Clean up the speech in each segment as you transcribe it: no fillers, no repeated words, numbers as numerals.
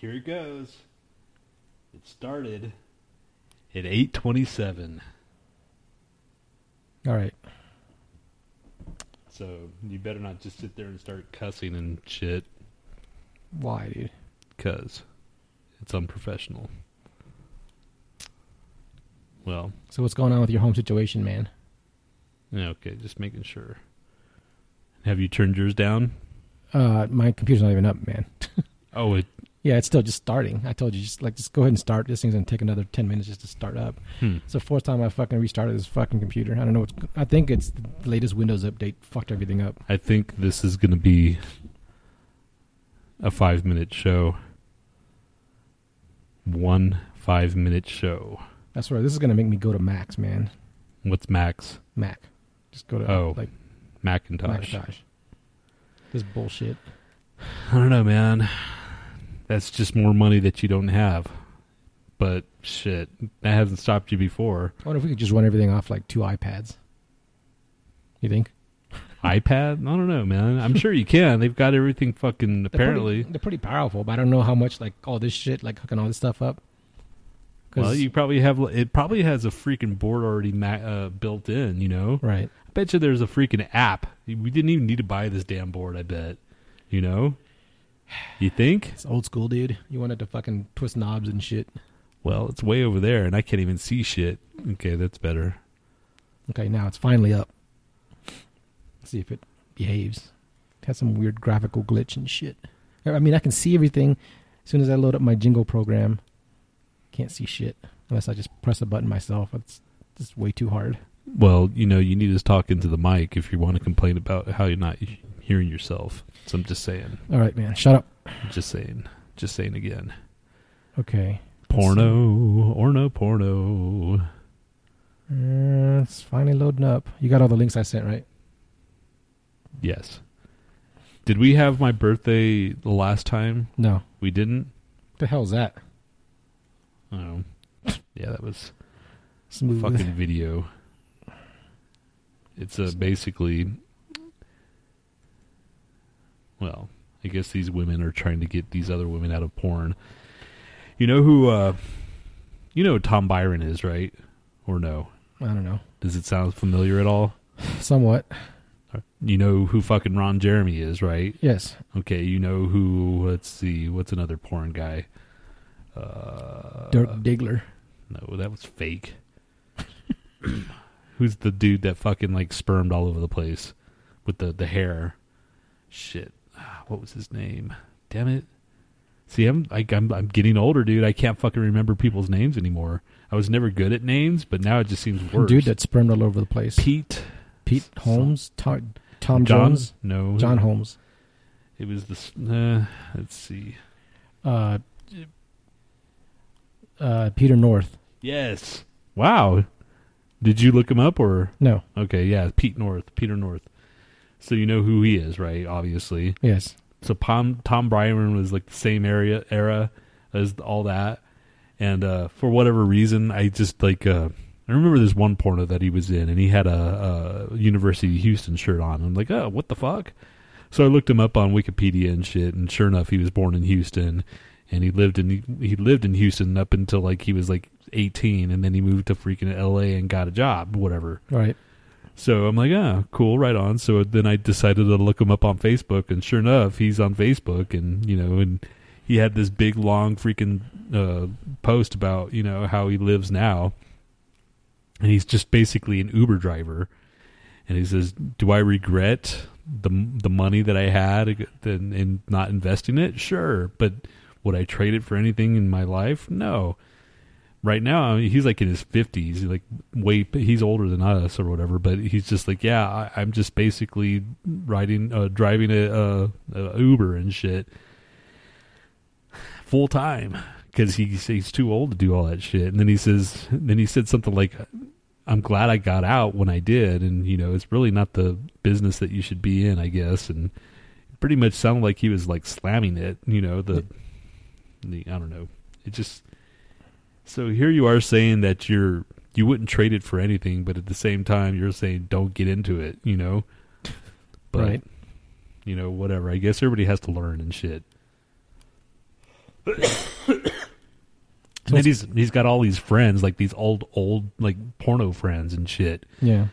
here it goes. It started at 8:27. All right. So you better not just sit there and start cussing and shit. Why, dude? Because it's unprofessional. Well. So what's going on with your home situation, man? Okay, just making sure. Have you turned yours down? My computer's not even up, man. Oh, it... Yeah, it's still just starting. I told you, just go ahead and start. This thing's going to take another 10 minutes just to start up. It's the fourth time I fucking restarted this fucking computer. I don't know what's... I think it's the latest Windows update fucked everything up. I think this is going to be a 5-minute show. 1 5-minute show. That's right. This is going to make me go to Macs, man. What's Macs? Mac. Just go to... Macintosh. This bullshit. I don't know, man. That's just more money that you don't have. But shit, that hasn't stopped you before. I wonder if we could just run everything off like 2 iPads. You think? iPad? I don't know, man. I'm sure you can. They've got everything fucking apparently. They're pretty powerful, but I don't know how much like all this shit, like hooking all this stuff up. Well, you probably have. It probably has a freaking board already built in, you know? Right. I bet you there's a freaking app. We didn't even need to buy this damn board, I bet. You know? You think? It's old school, dude. You wanted to fucking twist knobs and shit. Well, it's way over there, and I can't even see shit. Okay, that's better. Okay, now it's finally up. Let's see if it behaves. It has some weird graphical glitch and shit. I mean, I can see everything as soon as I load up my jingle program. Can't see shit unless I just press a button myself. It's just way too hard. Well, you know, you need to talk into the mic if you want to complain about how you're not hearing yourself. So I'm just saying. All right, man. Shut up. Just saying again. Okay. Porno. It's finally loading up. You got all the links I sent, right? Yes. Did we have my birthday the last time? No. We didn't? What the hell is that? Oh, yeah, that was smooth. Fucking video. It's basically, well, I guess these women are trying to get these other women out of porn. You know who, you know who Tom Byron is, right? Or no? I don't know. Does it sound familiar at all? Somewhat. You know who fucking Ron Jeremy is, right? Yes. Okay, you know who, let's see, what's another porn guy? Dirk Diggler. No, that was fake. Who's the dude that fucking like spermed all over the place with the hair? Shit, what was his name? Damn it! See, I'm getting older, dude. I can't fucking remember people's names anymore. I was never good at names, but now it just seems worse. Dude that spermed all over the place. Pete Holmes, Tom Jones. No, John Holmes. It was the. Let's see. Peter North. Yes. Wow. Did you look him up or? No. Okay, yeah, Peter North. So you know who he is, right? Obviously. Yes. So Tom Byron was like the same era as all that. And for whatever reason, I just like, I remember this one porno that he was in and he had a University of Houston shirt on. I'm like, oh, what the fuck? So I looked him up on Wikipedia and shit. And sure enough, he was born in Houston. And he lived in Houston up until like he was like 18, and then he moved to freaking LA and got a job, whatever. Right. So I'm like, ah, oh, cool, right on. So then I decided to look him up on Facebook, and sure enough, he's on Facebook, and you know, and he had this big long freaking post about you know how he lives now, and he's just basically an Uber driver, and he says, "Do I regret the money that I had and not investing it? Sure, but." Would I trade it for anything in my life? No. Right now, I mean, he's like in his 50s. Like, wait, he's older than us or whatever. But he's just like, yeah, I'm just basically driving a Uber and shit full time because he's too old to do all that shit. And then he said something like, "I'm glad I got out when I did." And you know, it's really not the business that you should be in, I guess. And it pretty much sounded like he was like slamming it. You know the. I don't know. It just so here you are saying that you wouldn't trade it for anything, but at the same time you're saying don't get into it, you know. But right. You know, whatever. I guess everybody has to learn and shit. And then he's got all these friends, like these old like porno friends and shit. Yeah.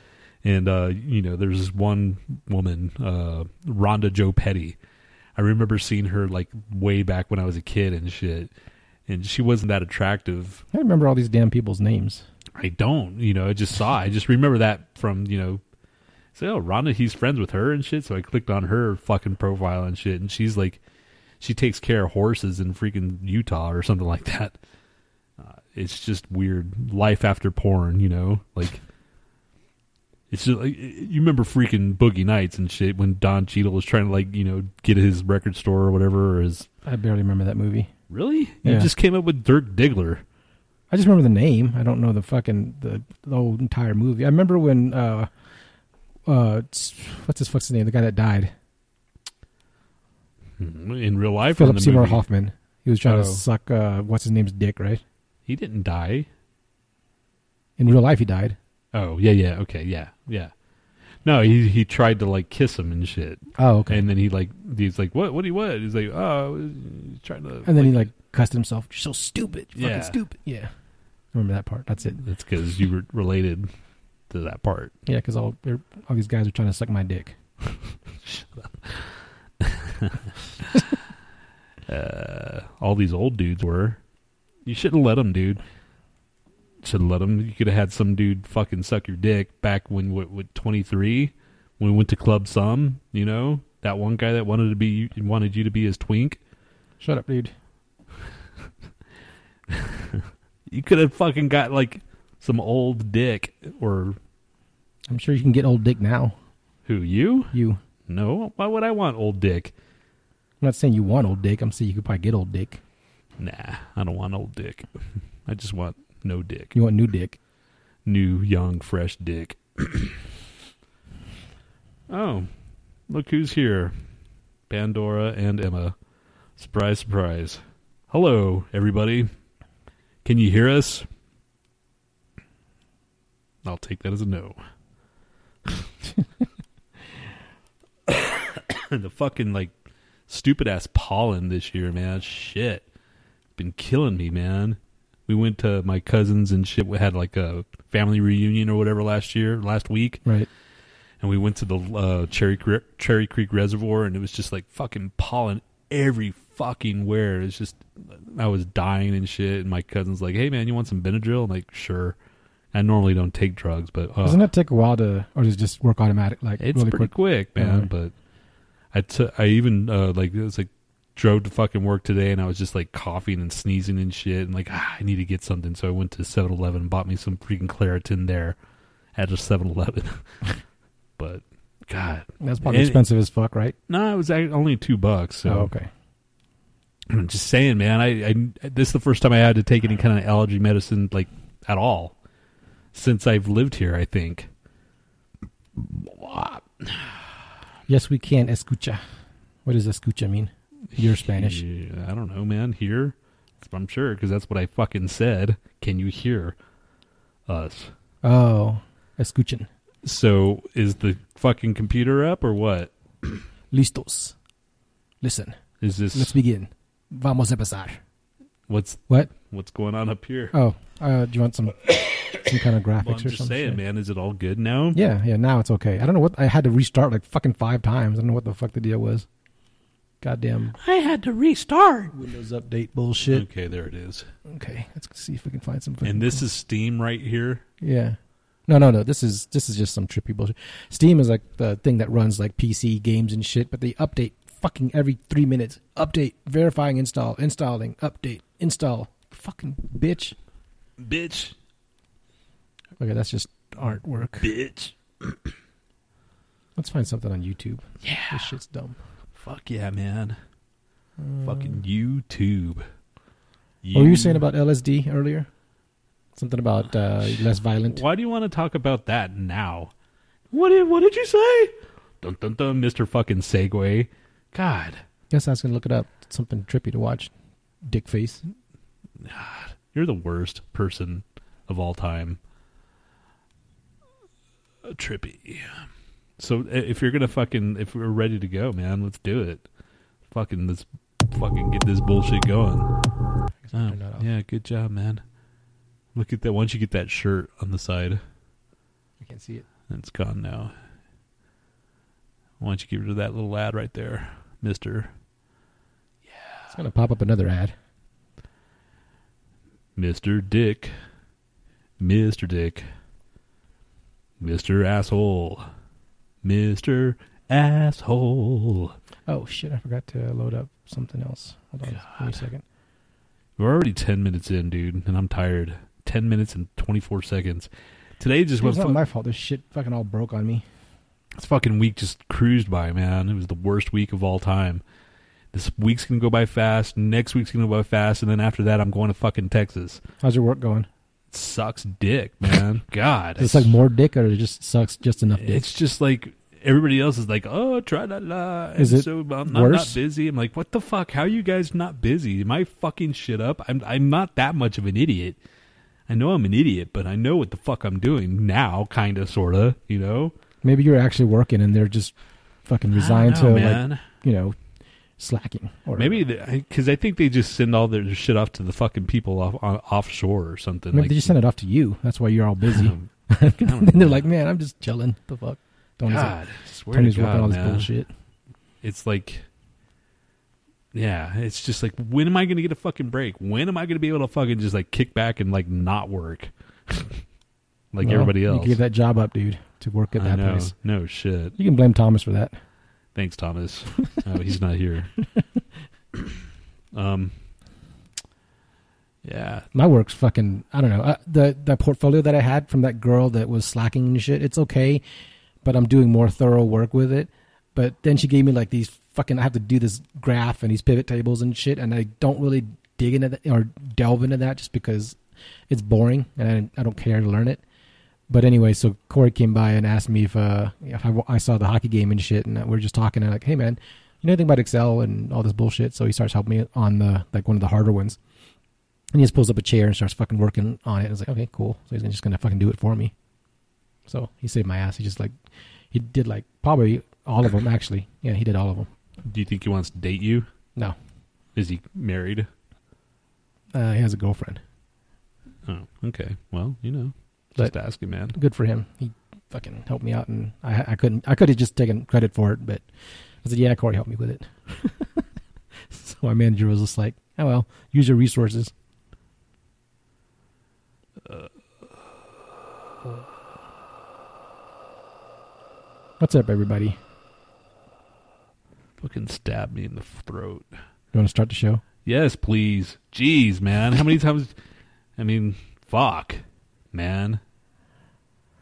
And you know, there's this one woman, Rhonda Jo Petty. I remember seeing her like way back when I was a kid and shit. And she wasn't that attractive. I remember all these damn people's names. I don't, you know, I just remember that from, you know, say, oh, Rhonda, he's friends with her and shit. So I clicked on her fucking profile and shit. And she's like, she takes care of horses in freaking Utah or something like that. It's just weird. Life after porn, you know, like it's just like, you remember freaking Boogie Nights and shit when Don Cheadle was trying to like, you know, get his record store or whatever. Or his... I barely remember that movie. Really? Yeah. You just came up with Dirk Diggler. I just remember the name. I don't know the fucking the whole entire movie. I remember when what's his fuck's name? The guy that died in real life. Philip Seymour Hoffman. He was trying to suck what's his name's dick, right? He didn't die. In real life, he died. Oh yeah, okay, yeah. No, he tried to like kiss him and shit. Oh, okay. And then he's like, what do you want? He's like, oh, he's trying to. And then he like cussed himself. You're so stupid. You're fucking stupid. Yeah. Remember that part? That's it. That's because you were related to that part. Yeah, because all these guys are trying to suck my dick. Shut up. All these old dudes were. You shouldn't let them, dude. Shouldn't let them. You could have had some dude fucking suck your dick back when with 23, when we went to Club Some. You know that one guy that wanted you to be his twink. Shut up, dude. You could have fucking got like some old dick, or I'm sure you can get old dick now. Who, you? You? No. Why would I want old dick? I'm not saying you want old dick. I'm saying you could probably get old dick. Nah, I don't want old dick. I just want no dick. You want new dick? New, young, fresh dick. Oh, look who's here. Pandora and Emma. Surprise, surprise. Hello, everybody. Can you hear us? I'll take that as a no. The fucking, like, stupid-ass pollen this year, man. Shit. Been killing me, man. We went to my cousins and shit. We had like a family reunion or whatever last week. Right. And we went to the Cherry Creek Reservoir, and it was just like fucking pollen every fucking where. It's just, I was dying and shit. And my cousin's like, hey man, you want some Benadryl? I'm like, sure. I normally don't take drugs, but. Doesn't that take a while to, or does it just work automatic? Like, it's really pretty quick, man. Right. But I drove to fucking work today, and I was just like coughing and sneezing and shit, and like I need to get something. So I went to 7-Eleven and bought me some freaking Claritin there at a 7-Eleven. But God, that's probably expensive as fuck, right? No, it was only $2. So. Oh, okay. I'm just saying, man. I this is the first time I had to take any kind of allergy medicine like at all since I've lived here. I think. Yes, we can escucha. What does escucha mean? You're Spanish. I don't know, man. Here? I'm sure, because that's what I fucking said. Can you hear us? Oh, escuchen. So, is the fucking computer up or what? Listos. Listen. Is this... Let's begin. Vamos a empezar. What's going on up here? Oh, do you want some some kind of graphics or something? I'm just saying, man. Is it all good now? Yeah, now it's okay. I don't know what... I had to restart like fucking 5 times. I don't know what the fuck the deal was. Goddamn. I had to restart. Windows update bullshit. Okay, there it is. Okay, let's see if we can find something. And this is Steam right here? Yeah. No. This is just some trippy bullshit. Steam is like the thing that runs like PC games and shit, but they update fucking every 3 minutes. Update, verifying, install, installing, update, install. Fucking bitch. Bitch. Okay, that's just artwork. Bitch. Let's find something on YouTube. Yeah. This shit's dumb. Fuck yeah, man. Fucking YouTube. What were you saying about LSD earlier? Something about less violent. Why do you want to talk about that now? What did you say? Dun, dun, dun, Mr. fucking Segway. God. Guess I was going to look it up. Something trippy to watch. Dick face. God, you're the worst person of all time. Trippy. So if we're ready to go, man, let's do it. Let's fucking get this bullshit going. Oh, turn that off. Yeah, good job, man. Look at that. Once you get that shirt on the side. I can't see it. It's gone now. Why don't you get rid of that little ad right there, mister? Yeah. It's going to pop up another ad. Mr. Dick. Mr. Dick. Mr. Asshole. Mr. Asshole. Oh, shit. I forgot to load up something else. Hold on. Give me a second. We're already 10 minutes in, dude, and I'm tired. 10 minutes and 24 seconds. Today just went... It's not my fault. This shit fucking all broke on me. This fucking week just cruised by, man. It was the worst week of all time. This week's going to go by fast. Next week's going to go by fast. And then after that, I'm going to fucking Texas. How's your work going? It sucks dick, man. God. Is it like more dick or it just sucks just enough dick? It's just like... Everybody else is like, oh, tra-la-la. Is it so I'm not busy. I'm like, what the fuck? How are you guys not busy? Am I fucking shit up? I'm not that much of an idiot. I know I'm an idiot, but I know what the fuck I'm doing now, kind of, sort of, you know? Maybe you're actually working and they're just fucking resigned like, you know, slacking. Or maybe, because I think they just send all their shit off to the fucking people offshore or something. Maybe they just send it off to you. That's why you're all busy. And they're like, man, I'm just chilling. What the fuck? Tony's working all this bullshit. It's like, yeah, it's just like, when am I going to get a fucking break? When am I going to be able to fucking just like kick back and like not work like everybody else? You gave that job up, dude, to work at that place. No shit. You can blame Thomas for that. Thanks, Thomas. Oh, he's not here. Yeah. My work's fucking, I don't know. The portfolio that I had from that girl that was slacking and shit, it's okay. But I'm doing more thorough work with it. But then she gave me like these fucking, I have to do this graph and these pivot tables and shit. And I don't really dig into that or delve into that just because it's boring and I don't care to learn it. But anyway, so Corey came by and asked me if I saw the hockey game and shit. And we're just talking and I'm like, hey man, you know anything about Excel and all this bullshit? So he starts helping me on the, like one of the harder ones. And he just pulls up a chair and starts fucking working on it. I was like, okay, cool. So he's just going to fucking do it for me. So he saved my ass. He just like, he did like probably all of them actually. Yeah, he did all of them. Do you think he wants to date you? No. Is he married? He has a girlfriend. Oh, okay. Well, you know, just ask him, man. Good for him. He fucking helped me out and I could have just taken credit for it, but I said, yeah, Corey helped me with it. So my manager was just like, oh well, use your resources. What's up, everybody? Fucking stab me in the throat. You want to start the show? Yes, please. Jeez, man. How many times? I mean, fuck, man.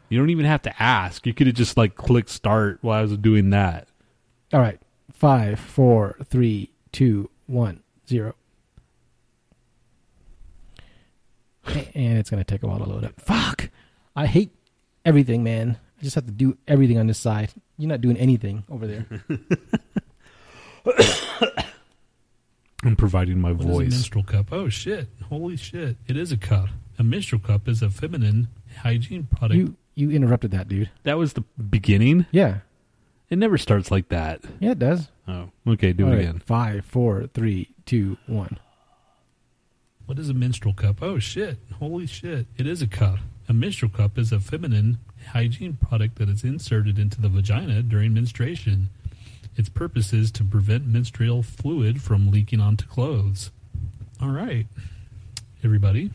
You don't even have to ask. You could have just, like, clicked start while I was doing that. All right. 5, 4, 3, 2, 1, 0. And it's going to take a while to load up. Fuck. I hate everything, man. I just have to do everything on this side. You're not doing anything over there. I'm providing my voice. What is a menstrual cup? Oh, shit. Holy shit. It is a cup. A menstrual cup is a feminine hygiene product. You interrupted that, dude. That was the beginning? Yeah. It never starts like that. Yeah, it does. Oh, okay. All right, again. 5, 4, 3, 2, 1. What is a menstrual cup? Oh, shit. Holy shit. It is a cup. A menstrual cup is a feminine hygiene product that is inserted into the vagina during menstruation. Its purpose is to prevent menstrual fluid from leaking onto clothes. All right, everybody.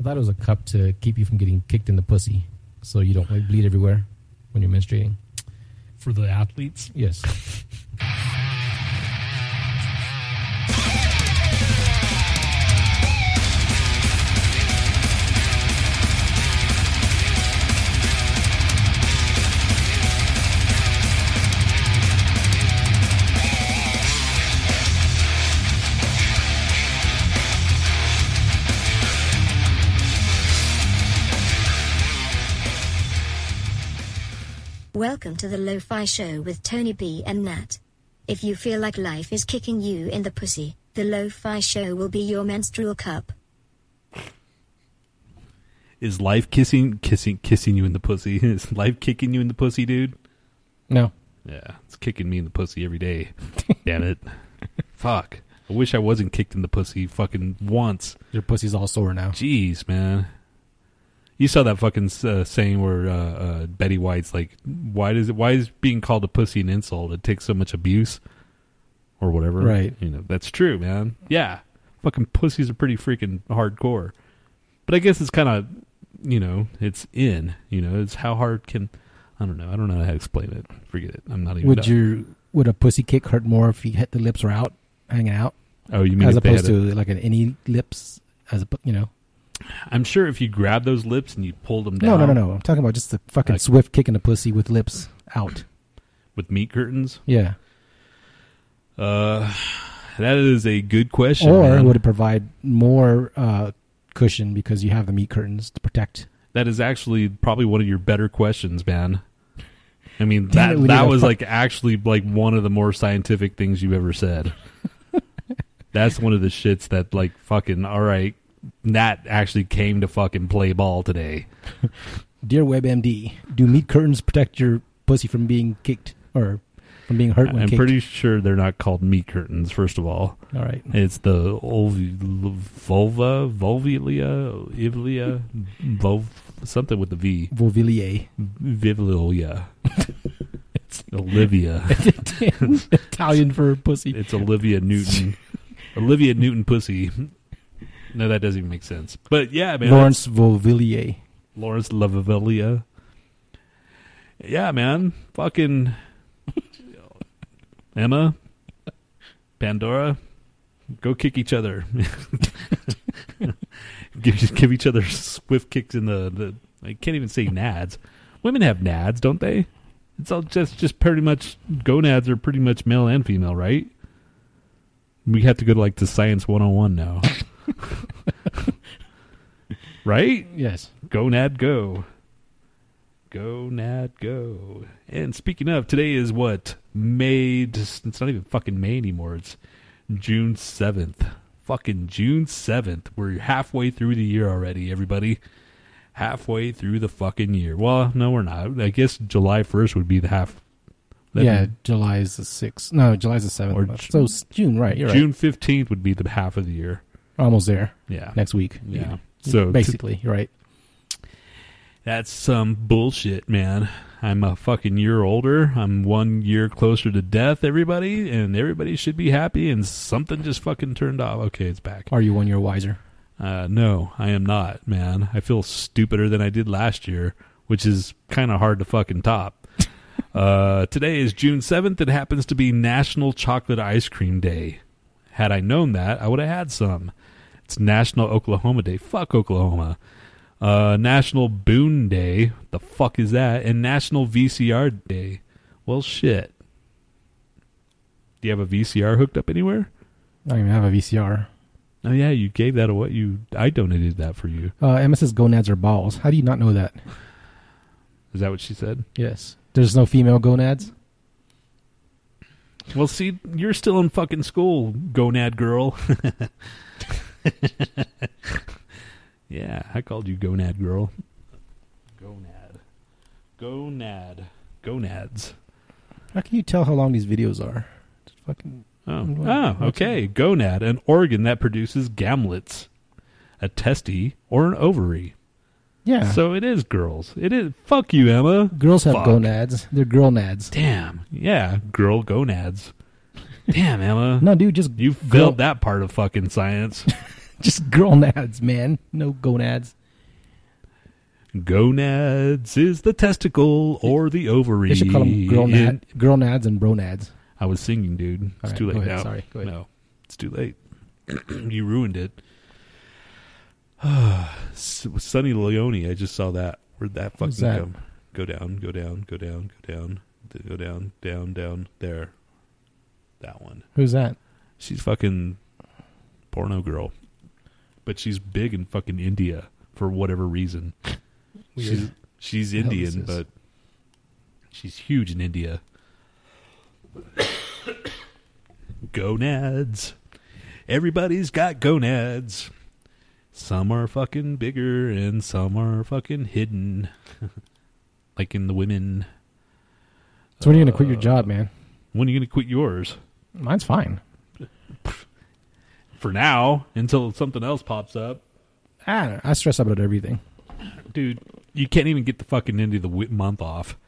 I thought it was a cup to keep you from getting kicked in the pussy so you don't like, bleed everywhere when you're menstruating. For the athletes? Yes. Welcome to the Lo-Fi Show with Tony B and Nat. If you feel like life is kicking you in the pussy, the Lo-Fi Show will be your menstrual cup. Is life kissing you in the pussy? Is life kicking you in the pussy, dude? No. Yeah, it's kicking me in the pussy every day. Damn it. Fuck. I wish I wasn't kicked in the pussy fucking once. Your pussy's all sore now. Jeez, man. You saw that fucking saying where Betty White's like, why is being called a pussy an insult? It takes so much abuse or whatever. Right. You know, that's true, man. Yeah. Fucking pussies are pretty freaking hardcore. But I guess it's kind of, you know, it's in, you know, it's how hard can, I don't know. I don't know how to explain it. Forget it. I'm not even. Would a pussy kick hurt more if you hit the lips were out, hanging out? Oh, you mean as opposed to like an any lips as a, you know? I'm sure if you grab those lips and you pulled them down. No. I'm talking about just the fucking swift kick in the pussy with lips out. With meat curtains? Yeah. That is a good question. Or man, would it provide more cushion because you have the meat curtains to protect? That is actually probably one of your better questions, man. I mean, that was like actually like one of the more scientific things you've ever said. That's one of the shits that like fucking, all right, that actually came to fucking play ball today. Dear WebMD, do meat curtains protect your pussy from being kicked or from being hurt when kicked? I'm pretty sure they're not called meat curtains, first of all. All right. It's the vulva, something with the V. Volvillier. Vivilia. It's Olivia. Italian for pussy. It's Olivia Newton. Olivia Newton pussy. No, that doesn't even make sense. But yeah, man. Lawrence Volvillier. Lawrence Lavivillia. Yeah, man. Fucking Emma, Pandora, go kick each other. give each other swift kicks in the I can't even say nads. Women have nads, don't they? It's all just pretty much gonads are pretty much male and female, right? We have to go to like the science 101 now. Right? Yes. Gonad go. Gonad go. And speaking of, today is what? It's not even fucking May anymore. It's June 7th. Fucking June 7th. We're halfway through the year already, everybody. Halfway through the fucking year. Well, no, we're not. I guess July 1st would be the half. July is the 6th. No, July is the 7th. Or so June, right. You're June 15th would be the half of the year. Almost there. Yeah. Next week. Yeah. So basically, you're right. That's some bullshit, man. I'm a fucking year older. I'm 1 year closer to death, everybody, and everybody should be happy, and something just fucking turned off. Okay, it's back. Are you 1 year wiser? No, I am not, man. I feel stupider than I did last year, which is kind of hard to fucking top. Today is June 7th. It happens to be National Chocolate Ice Cream Day. Had I known that, I would have had some. It's National Oklahoma Day. Fuck Oklahoma. National Boon Day. The fuck is that? And National VCR Day. Well, shit. Do you have a VCR hooked up anywhere? I don't even have a VCR. Oh, yeah. You gave that away. I donated that for you. Emma says gonads are balls. How do you not know that? Is that what she said? Yes. There's no female gonads? Well, see, you're still in fucking school, gonad girl. Yeah, I called you gonad girl. Gonad. Gonads. How can you tell how long these videos are? Just fucking. Oh, okay. Gonad, an organ that produces gametes, a testy, or an ovary. Yeah. So it is girls. It is. Fuck you, Emma. Girls have gonads. They're girl nads. Damn. Yeah. Girl gonads. Damn, Emma. No, dude, just you failed that part of fucking science. Just girl nads, man. No gonads. Gonads is the testicle or the ovary. They should call them girl nads and bro nads. I was singing, dude. It's too late now. Sorry. Go ahead. No, it's too late. You ruined it. Sunny Leone, I just saw that. Where'd that fucking come? Go down. There. That one. Who's that? She's fucking porno girl. But she's big in fucking India for whatever reason. She's Indian, but she's huge in India. Gonads. Everybody's got gonads. Some are fucking bigger and some are fucking hidden. Like in the women. So when are you going to quit your job, man? When are you going to quit yours? Mine's fine. for now until something else pops up. I don't know. I stress about everything. Dude, you can't even get the fucking end of the month off.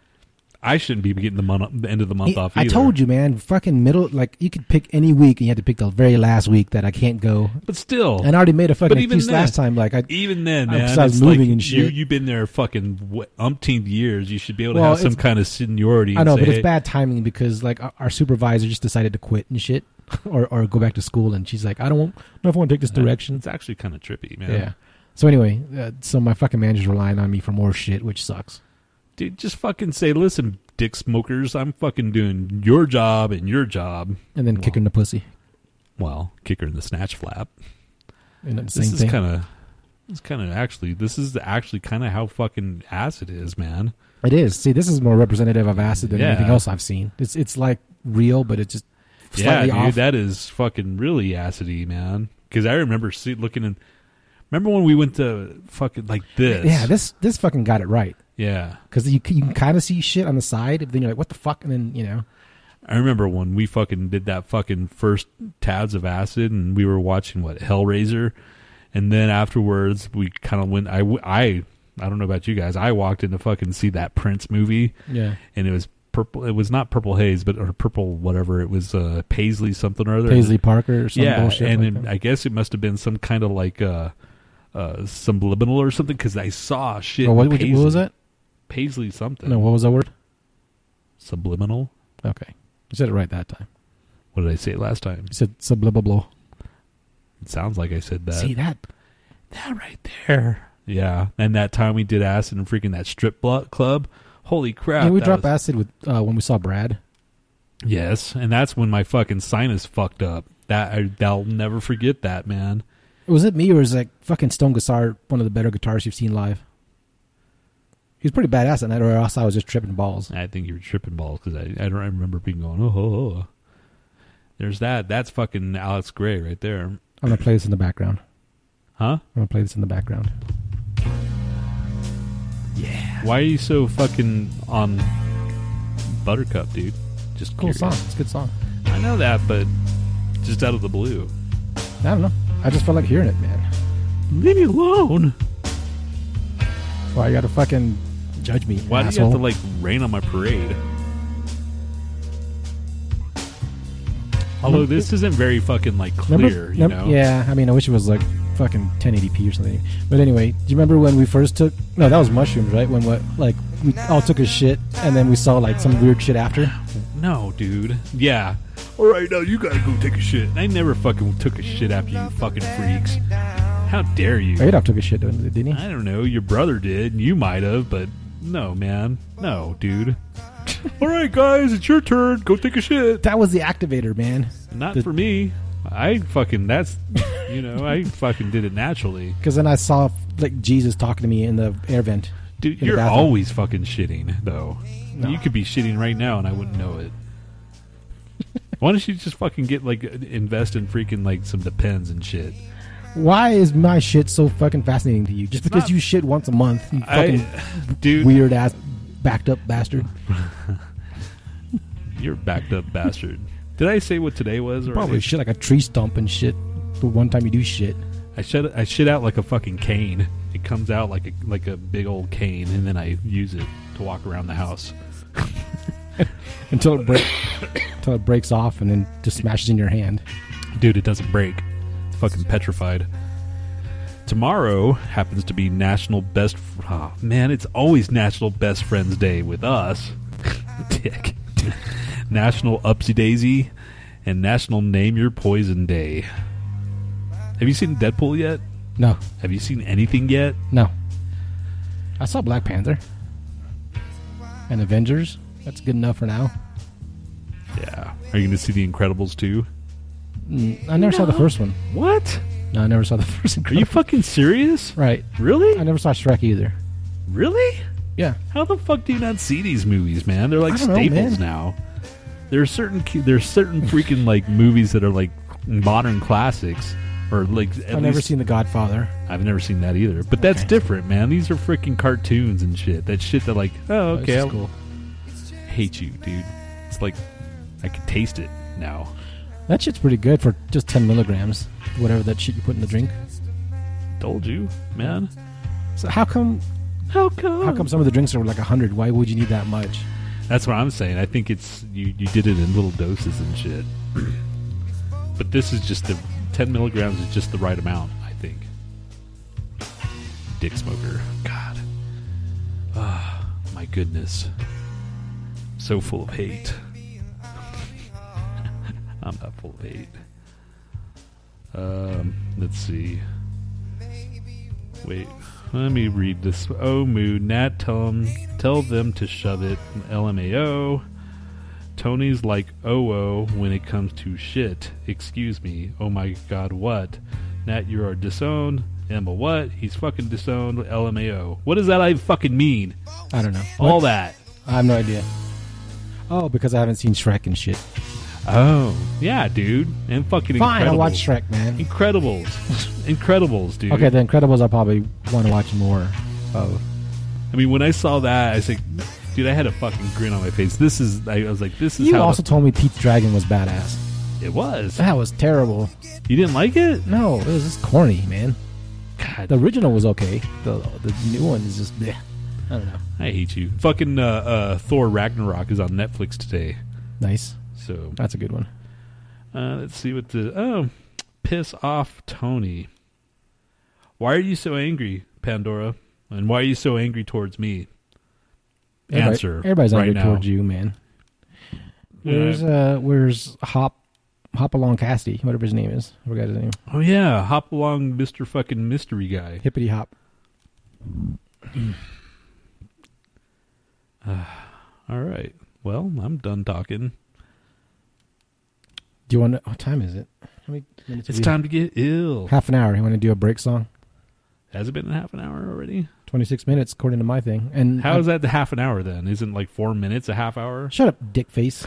I shouldn't be getting the end of the month off either. I told you, man. Fucking middle, like, you could pick any week, and you had to pick the very last week that I can't go. But still. And I already made a fucking excuse last time. Like, even then, man. Because I was moving and shit. You've been there fucking umpteen years. You should be able to have some kind of seniority. I know, but it's bad timing because, like, our supervisor just decided to quit and shit or go back to school. And she's like, I don't know if I want to take this direction. It's actually kind of trippy, man. Yeah. So anyway, so my fucking manager's relying on me for more shit, which sucks. Dude, just fucking say, listen, dick smokers, I'm fucking doing your job and your job. And then kick her in the pussy. Well, kick her in the snatch flap. And this same thing. This is actually kind of how fucking acid is, man. It is. See, this is more representative of acid than anything else I've seen. It's like real, but it's just slightly off. Yeah, dude, that is fucking really acidy, man. Because I remember remember when we went to fucking like this? Yeah, this fucking got it right. Yeah. Because you can kind of see shit on the side, and then you're like, what the fuck? And then, you know. I remember when we fucking did that fucking first tabs of acid, and we were watching, Hellraiser? And then afterwards, we kind of went, I don't know about you guys, I walked in to fucking see that Prince movie. Yeah. And it was purple, it was not Purple Haze, or purple whatever, it was Paisley something or other. Paisley Park or some bullshit. Yeah, and I guess it must have been some kind of like subliminal or something, because I saw shit. What was that? Paisley something. No, what was that word? Subliminal. Okay. You said it right that time. What did I say last time? You said subliminal. It sounds like I said that. See that? That right there. Yeah. And that time we did acid and freaking that strip club. Holy crap. Did we drop acid with when we saw Brad? Yes. And that's when my fucking sinus fucked up. I'll never forget that, man. Was it me or was it like fucking Stone Gossard, one of the better guitarists you've seen live? He was pretty badass at night, or else I was just tripping balls. I think you were tripping balls because I remember being going, oh. There's that. That's fucking Alex Gray right there. I'm going to play this in the background. Huh? I'm going to play this in the background. Yeah. Why are you so fucking on Buttercup, dude? Just cool song. It's a good song. I know that, but just out of the blue. I don't know. I just felt like hearing it, man. Leave me alone. Why you gotta fucking judge me? Why do you have to rain on my parade? Although this isn't very fucking clear, you know? Yeah, I mean, I wish it was fucking 1080p or something. But anyway, do you remember when we first took? No, that was mushrooms, right? When we all took a shit and then we saw some weird shit after. No, dude. Yeah. All right, now you gotta go take a shit. I never fucking took a shit after you fucking freaks. How dare you? Adolf took a shit, didn't he? I don't know. Your brother did. You might have, but no, man. No, dude. All right, guys, it's your turn. Go take a shit. That was the activator, man. Not for me. I fucking did it naturally. Because then I saw, Jesus talking to me in the air vent. Dude, you're always fucking shitting, though. No. You could be shitting right now, and I wouldn't know it. Why don't you just fucking get, invest in freaking, some Depends and shit? Why is my shit so fucking fascinating to you? Just because you shit once a month, you fucking weird ass backed up bastard. You're a backed up bastard. Did I say what today was? Or probably shit like a tree stump and shit. The one time you do shit, I shit out like a fucking cane. It comes out like a big old cane, and then I use it to walk around the house until it breaks off, and then just smashes in your hand. Dude, it doesn't break. Fucking petrified. Tomorrow happens to be National Best... Oh, man, it's always National Best Friends Day with us. Dick. National Upsy Daisy and National Name Your Poison Day. Have you seen Deadpool yet? No. Have you seen anything yet? No. I saw Black Panther and Avengers. That's good enough for now. Yeah. Are you going to see The Incredibles too? I never saw the first one. What? No, I never saw the first one. Are you fucking serious? Right. Really? I never saw Shrek either. Really? Yeah. How the fuck do you not see these movies, man? They're staples now. There's certain freaking movies that are modern classics or I've never seen The Godfather. I've never seen that either. But that's different, man. These are freaking cartoons and shit. That shit that this is cool. I hate you, dude. It's I can taste it now. That shit's pretty good for just 10 milligrams, whatever that shit you put in the drink. Told you, man. So how come some of the drinks are like 100? Why would you need that much? That's what I'm saying. I think it's you did it in little doses and shit. But this is just the 10 milligrams is just the right amount, I think. Dick smoker. God. Ah, my goodness. So full of hate. I'm not full of hate. Let's see. Wait, let me read this. Oh, Moo, Nat, tell them to shove it. LMAO. Tony's like oh when it comes to shit. Excuse me. Oh my god, what? Nat, you are disowned. Emma, what? He's fucking disowned. LMAO. What does that even fucking mean? I don't know. All that. I have no idea. Oh, because I haven't seen Shrek and shit. Oh. Yeah, dude. And fucking Incredibles. Fine, I'll watch Shrek, man. Incredibles, dude. Okay, the Incredibles I probably want to watch more of. I mean, when I saw that, I was like, dude, I had a fucking grin on my face. I was like, this is how... You also told me Pete's Dragon was badass. It was. That was terrible. You didn't like it? No, it was just corny, man. God. The original was okay. The new one is just... Bleh. I don't know. I hate you. Fucking Thor Ragnarok is on Netflix today. Nice. So that's a good one. Let's see what the... Oh, piss off, Tony. Why are you so angry, Pandora? And why are you so angry towards me? Answer. Everybody's angry towards you, man. Where's Hopalong Cassidy, whatever his name is. I forgot his name. Oh, yeah. Hopalong Mr. Fucking Mystery Guy. Hippity Hop. All right. Well, I'm done talking. Do you want to... What time is it? How many minutes? It's time to get ill. Half an hour. You want to do a break song? Has it been half an hour already? 26 minutes, according to my thing. And how is that the half an hour, then? Isn't like 4 minutes a half hour? Shut up, dick face.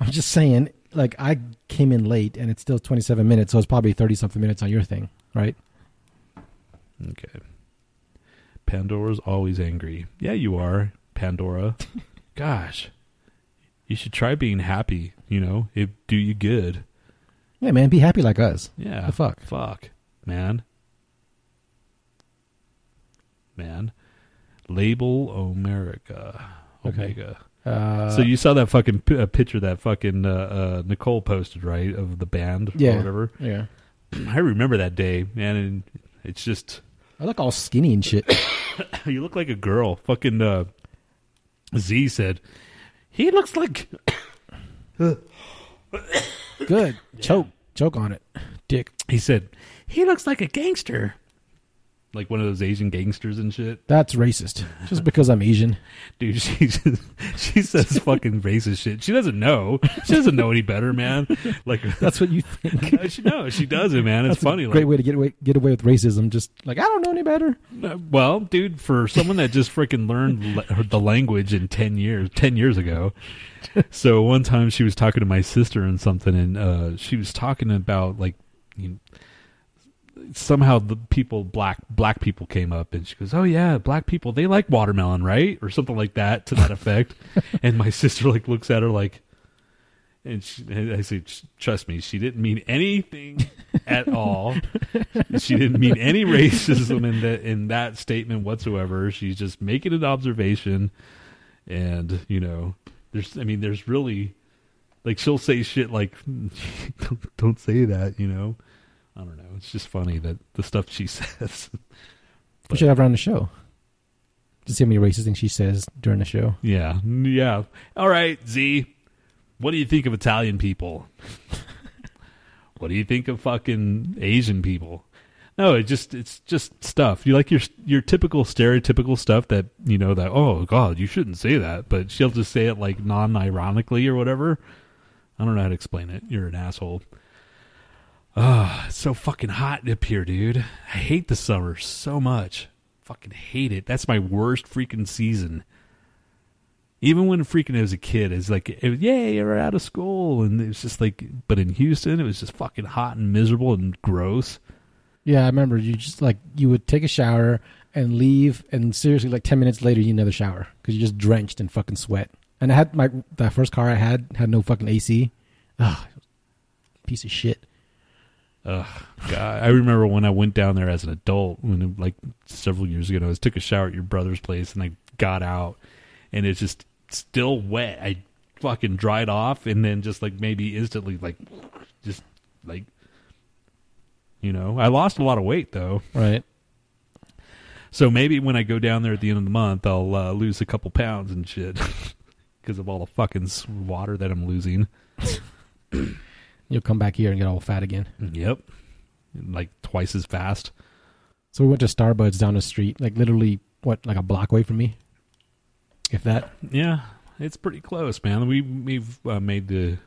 I'm just saying, like, I came in late, and it's still 27 minutes, so it's probably 30-something minutes on your thing, right? Okay. Pandora's always angry. Yeah, you are. Pandora. Gosh, you should try being happy, you know, it do you good. Yeah, man, be happy like us. Yeah. The fuck? Fuck, man. Man. Label America. Omega. Okay. So you saw that fucking picture that fucking Nicole posted, right, of the band or whatever? Yeah. I remember that day, man, and it's just... I look all skinny and shit. You look like a girl. Fucking... Z said, he looks like... Good. Yeah. Choke on it, dick. He said, he looks like a gangster. Like one of those Asian gangsters and shit. That's racist. Just because I'm Asian. Dude, she says fucking racist shit. She doesn't know. She doesn't know any better, man. Like that's what you think. No, she doesn't, man. It's funny. Great way to get away with racism. Just like, I don't know any better. Well, dude, for someone that just freaking learned the language in 10 years ago. So one time she was talking to my sister and something, and she was talking about like... you know, somehow the people black people came up, and she goes, "Oh yeah, black people, they like watermelon, right?" or something like that, to that effect. And my sister like looks at her like, and I say, "Trust me, she didn't mean anything at all. She didn't mean any racism in that statement whatsoever. She's just making an observation." And you know, there's really like she'll say shit like, "Don't say that," you know. I don't know. It's just funny that the stuff she says. We should have her on the show. To see how many racist things she says during the show. Yeah. Yeah. All right, Z. What do you think of Italian people? What do you think of fucking Asian people? No, it's just stuff. You like your typical stereotypical stuff that, you know, that, oh, God, you shouldn't say that. But she'll just say it like non-ironically or whatever. I don't know how to explain it. You're an asshole. Oh, it's so fucking hot up here, dude. I hate the summer so much. Fucking hate it. That's my worst freaking season. Even when freaking I was a kid, it's like, yay, you're out of school. And it was just like, but in Houston, it was just fucking hot and miserable and gross. Yeah, I remember you just like, you would take a shower and leave. And seriously, like 10 minutes later, you need another shower because you're just drenched in fucking sweat. And I had that first car I had no fucking AC. Ugh. piece of shit. Ugh, God. I remember when I went down there as an adult, when like several years ago, I was, took a shower at your brother's place, and I got out, and it's just still wet. I fucking dried off, and then just like maybe instantly, like just like, you know, I lost a lot of weight though, right? So maybe when I go down there at the end of the month, I'll lose a couple pounds and shit because of all the fucking water that I'm losing. You'll come back here and get all fat again. Yep. Like twice as fast. So we went to Starbucks down the street, like literally, what, like a block away from me? If that. Yeah. It's pretty close, man. We've made the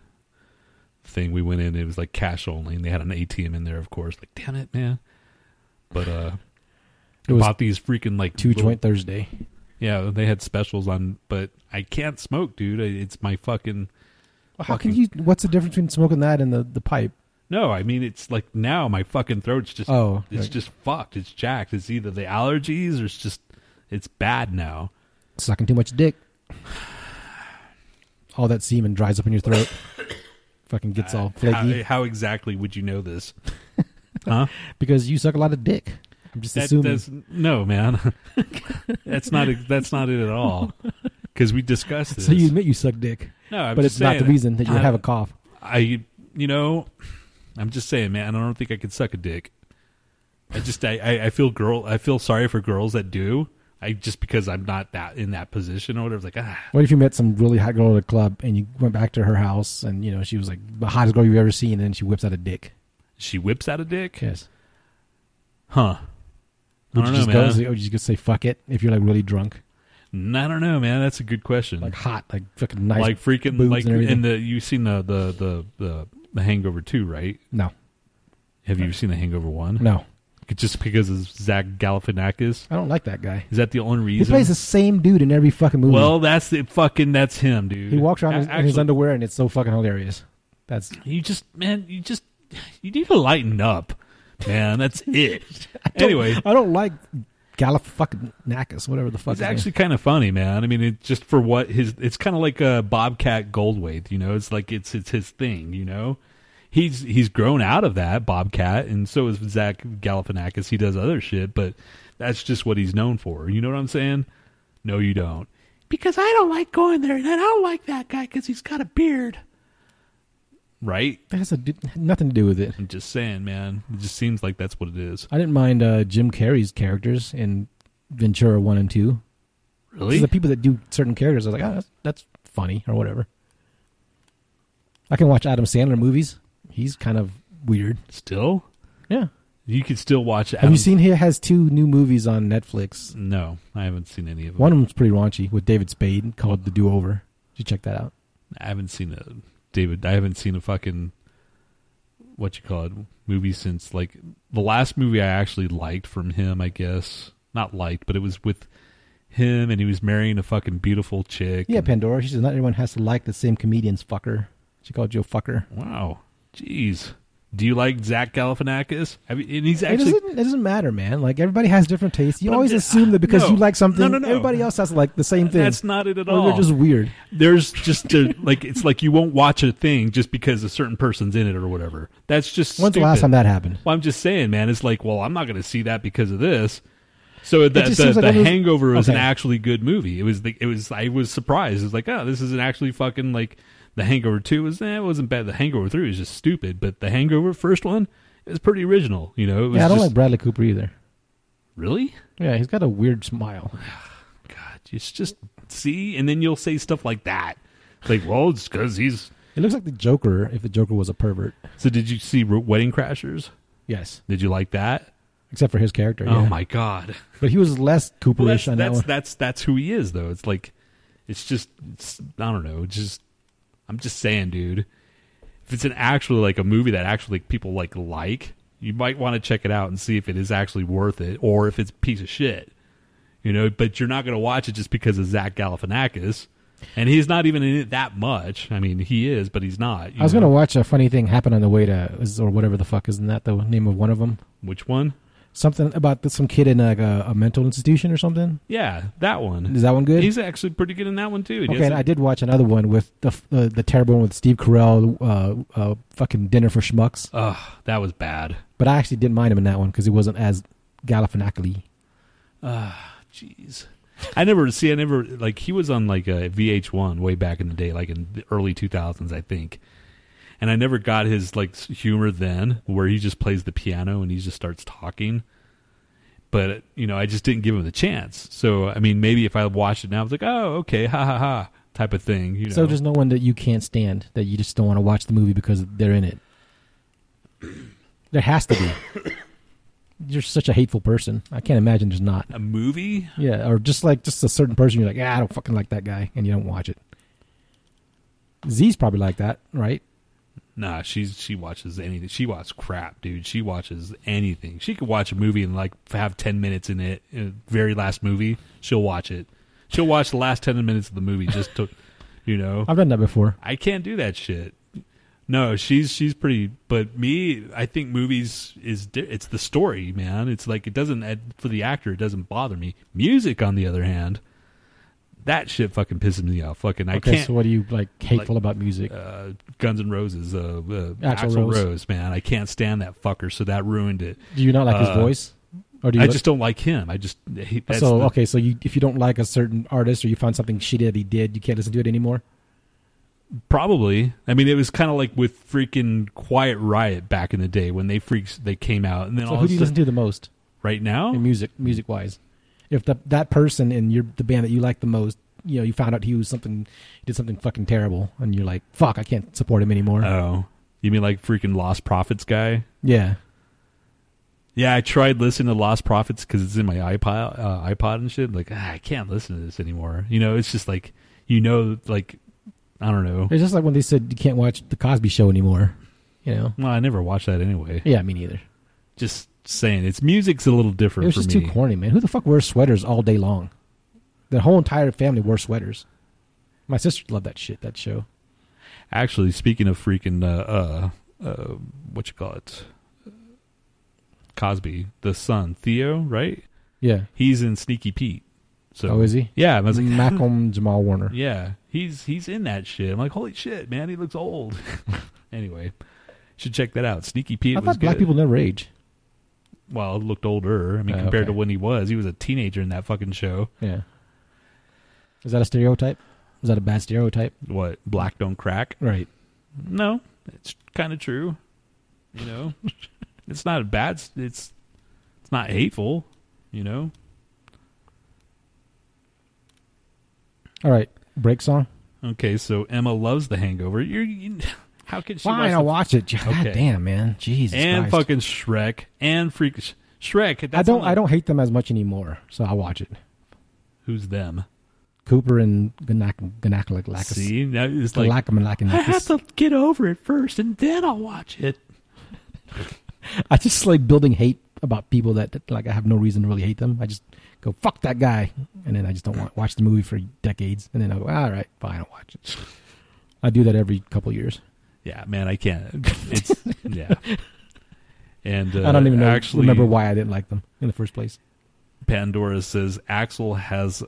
thing. We went in, it was like cash only, and they had an ATM in there, of course. Like, damn it, man. But I bought these freaking like two joint Thursday. Yeah, they had specials on, but I can't smoke, dude. It's my fucking... How can you? What's the difference between smoking that and the pipe? No, I mean, it's like now my fucking throat's just, just fucked. It's jacked. It's either the allergies or it's bad now. Sucking too much dick. All that semen dries up in your throat. Fucking gets all flaky. How exactly would you know this? Huh? Because you suck a lot of dick. I'm just assuming. No, man. That's not it at all. Because we discussed this. So you admit you suck dick. No, I'm but it's not the reason that you have a cough. I'm just saying, man. I don't think I could suck a dick. I feel sorry for girls that do. Because I'm not that in that position or whatever. It's like, What if you met some really hot girl at a club and you went back to her house and you know she was like the hottest girl you've ever seen, and then she whips out a dick? She whips out a dick? Yes. Huh. Would you just say fuck it if you're like really drunk? I don't know, man. That's a good question. Like hot, like fucking nice, like freaking boobs like. And you've seen the Hangover 2, right? No. Have you ever seen the Hangover 1? No. Just because of Zach Galifianakis. I don't like that guy. Is that the only reason? He plays the same dude in every fucking movie. Well, that's him, dude. He walks around in his underwear, and it's so fucking hilarious. You need to lighten up, man. That's it. Anyway, I don't like Galifianakis, whatever the fuck. It's actually kind of funny, man. I mean, it's just for what it's kind of like a Bobcat Goldthwait, you know. It's like it's his thing, you know. He's grown out of that Bobcat, and so is Zach Galifianakis. He does other shit, but that's just what he's known for. You know what I'm saying? No, you don't. Because I don't like going there, and I don't like that guy because he's got a beard. Right? That has nothing to do with it. I'm just saying, man. It just seems like that's what it is. I didn't mind Jim Carrey's characters in Ventura 1 and 2. Really? The people that do certain characters, I was like, that's funny or whatever. I can watch Adam Sandler movies. He's kind of weird. Still? Yeah. You could still watch Adam. Have you seen he has two new movies on Netflix? No, I haven't seen any of them. One of them's pretty raunchy with David Spade called The Do-Over. Did you check that out? I haven't seen a fucking, movie since, like, the last movie I actually liked from him, I guess. Not liked, but it was with him, and he was marrying a fucking beautiful chick. Yeah, Pandora. She says, not everyone has to like the same comedians, fucker. She called Joe Fucker. Wow. Jeez. Do you like Zach Galifianakis? It doesn't matter, man. Like, everybody has different tastes. You always assume that because you like something, everybody else has like the same thing. That's not it at all. They're just weird. There's just like, it's like you won't watch a thing just because a certain person's in it or whatever. That's just When's stupid. The last time that happened? Well, I'm just saying, man. It's like, well, I'm not going to see that because of this. So the Hangover was an actually good movie. I was surprised. It was like, this is an actually fucking like. The Hangover 2 wasn't bad. The Hangover 3 was just stupid, but the Hangover first one is pretty original. You know, I don't like Bradley Cooper either. Really? Yeah, he's got a weird smile. God, it's just see, and then you'll say stuff like that. It's like, well, it's because he's. It looks like the Joker if the Joker was a pervert. So, did you see Wedding Crashers? Yes. Did you like that? Except for his character. Yeah. Oh my God! But he was less Cooperish on that one. That's who he is, though. It's like, I don't know, just. I'm just saying, dude. If it's an actually like a movie that actually people like, you might want to check it out and see if it is actually worth it or if it's a piece of shit. You know, but you're not going to watch it just because of Zach Galifianakis, and he's not even in it that much. I mean, he is, but he's not. I was going to watch A Funny Thing Happen on the Way to, or whatever the fuck, isn't that the name of one of them? Which one? Something about some kid in like a mental institution or something? Yeah, that one. Is that one good? He's actually pretty good in that one, too. Okay, and I did watch another one with the terrible one with Steve Carell, fucking Dinner for Schmucks. Ugh, that was bad. But I actually didn't mind him in that one because he wasn't as Galifianakis. Jeez. I never, like, he was on, like, a VH1 way back in the day, like in the early 2000s, I think. And I never got his, like, humor then, where he just plays the piano and he just starts talking. But, you know, I just didn't give him the chance. So, I mean, maybe if I watched it now, I was like, oh, okay, ha, ha, ha, type of thing. You know? So there's no one that you can't stand, that you just don't want to watch the movie because they're in it. There has to be. You're such a hateful person. I can't imagine there's not. A movie? Yeah, or just a certain person. You're like, I don't fucking like that guy, and you don't watch it. Z's probably like that, right? Nah, she watches anything. She watches crap, dude. She watches anything. She could watch a movie and like have 10 minutes in it. Very last movie, she'll watch it. She'll watch the last 10 minutes of the movie just to, you know. I've done that before. I can't do that shit. No, she's pretty. But me, I think movies it's the story, man. It's like for the actor, it doesn't bother me. Music, on the other hand. That shit fucking pisses me off. Fucking, I can't. So what are you hateful about music? Guns N' Roses, Axl Rose, man. I can't stand that fucker. So that ruined it. Do you not like his voice? Or do you just don't like him. I just hate that. So okay, so if you don't like a certain artist or you find something shitty that he did, you can't listen to it anymore. Probably. I mean, it was kind of like with freaking Quiet Riot back in the day when they came out. And then so who do you listen to the most right now? In music wise. If that person in the band that you like the most, you know, you found out he did something fucking terrible, and you're like, fuck, I can't support him anymore. Oh, you mean like freaking Lost Prophets guy? Yeah. Yeah, I tried listening to Lost Prophets because it's in my iPod and shit. Like, I can't listen to this anymore. You know, it's just like, you know, like, I don't know. It's just like when they said you can't watch The Cosby Show anymore, you know? Well, I never watched that anyway. Yeah, me neither. Just... saying it's music's a little different. It was for just me. Too corny, man. Who the fuck wears sweaters all day long? The whole entire family wore sweaters. My sister loved that shit. That show. Actually, speaking of freaking what you call it, Cosby, the son Theo, right? Yeah, he's in Sneaky Pete. So is he? Yeah, I was like Malcolm Jamal Warner. Yeah, he's in that shit. I'm like, holy shit, man, he looks old. Anyway, should check that out. Sneaky Pete. I thought black people never age. Well, looked older. I mean, compared to when he was a teenager in that fucking show. Yeah. Is that a stereotype? Is that a bad stereotype? What? Black don't crack? Right. No, it's kind of true. You know, it's not a bad. It's not hateful. You know. All right, break song. Okay, so Emma loves The Hangover. How could she? Fine, I'll watch it. God damn, man, Jesus and Christ. Fucking Shrek and freak Shrek. That's I don't hate them as much anymore, so I'll watch it. Who's them? Cooper and Ganakalakis. See, now it's like I have to get over it first, and then I'll watch it. I just like building hate about people that like I have no reason to really hate them. I just go fuck that guy, and then I just don't watch the movie for decades, and then I go all right, fine, I'll watch it. I do that every couple years. Yeah, man, I can't. It's, yeah. And I don't even remember why I didn't like them in the first place. Pandora says Axl has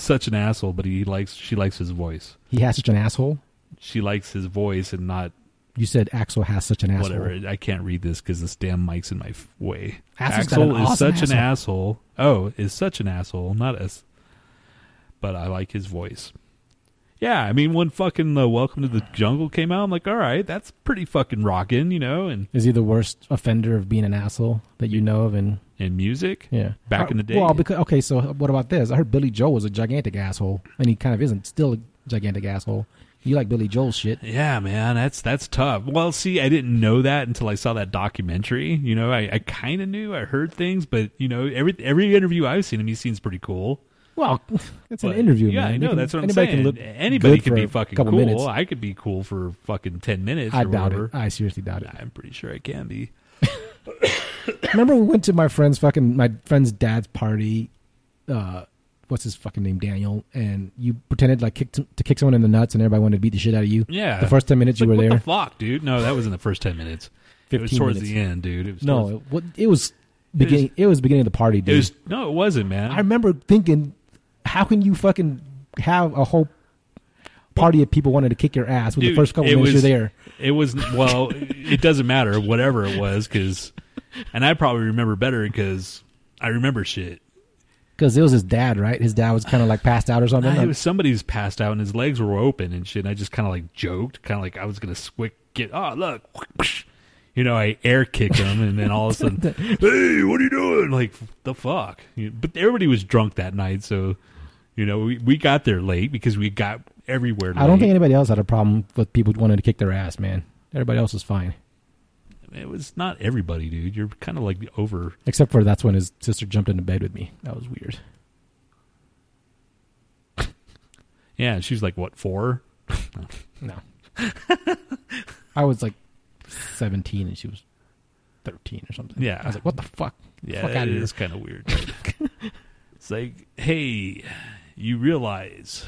such an asshole, but she likes his voice. He has such an asshole? She likes his voice and not... You said Axl has such an asshole. Whatever, I can't read this because this damn mic's in my way. Axl is such an asshole. Oh, is such an asshole. Not us. But I like his voice. Yeah, I mean, when fucking Welcome to the Jungle came out, I'm like, all right, that's pretty fucking rockin', you know? And is he the worst offender of being an asshole that you know of in music? Yeah. Back in the day? Well, because, okay, so what about this? I heard Billy Joel was a gigantic asshole, and he kind of isn't, still a gigantic asshole. You like Billy Joel shit. Yeah, man, that's tough. Well, see, I didn't know that until I saw that documentary. You know, I kind of knew, I heard things, but, you know, every interview I've seen him, he seems pretty cool. Well, it's an interview, yeah, man. Yeah, I know. That's what I'm saying. Anybody could be fucking cool. Minutes. I could be cool for fucking 10 minutes I doubt whatever. It. I seriously doubt it. I'm pretty sure I can be. Remember we went to my friend's dad's party. What's his fucking name? Daniel. And you pretended like to kick someone in the nuts and everybody wanted to beat the shit out of you. Yeah. The first 10 minutes you were there. What the fuck, dude? No, that wasn't the first 10 minutes. It was towards the end, dude. It was beginning. It was beginning of the party, dude. It wasn't, man. I remember thinking, how can you fucking have a whole party of people wanting to kick your ass with the first couple minutes you're there? It was, well, it doesn't matter, whatever it was, because, and I probably remember better because I remember shit. Because it was his dad, right? His dad was kind of like passed out or something. It was somebody's passed out and his legs were open and shit. And I just kind of like joked, kind of like I was going to look. You know, I air kicked him, and then all of a sudden, hey, what are you doing? Like, the fuck? But everybody was drunk that night, so, you know, we got there late because we got everywhere late. I don't think anybody else had a problem with people wanting to kick their ass, man. Everybody else was fine. It was not everybody, dude. You're kind of like over. Except for that's when his sister jumped into bed with me. That was weird. Yeah, she's like, what, 4? No. I was like 17 and she was 13 or something. Yeah. I was like, what the fuck? Yeah, fuck out of here. It's kind of weird. Right? It's like, hey, you realize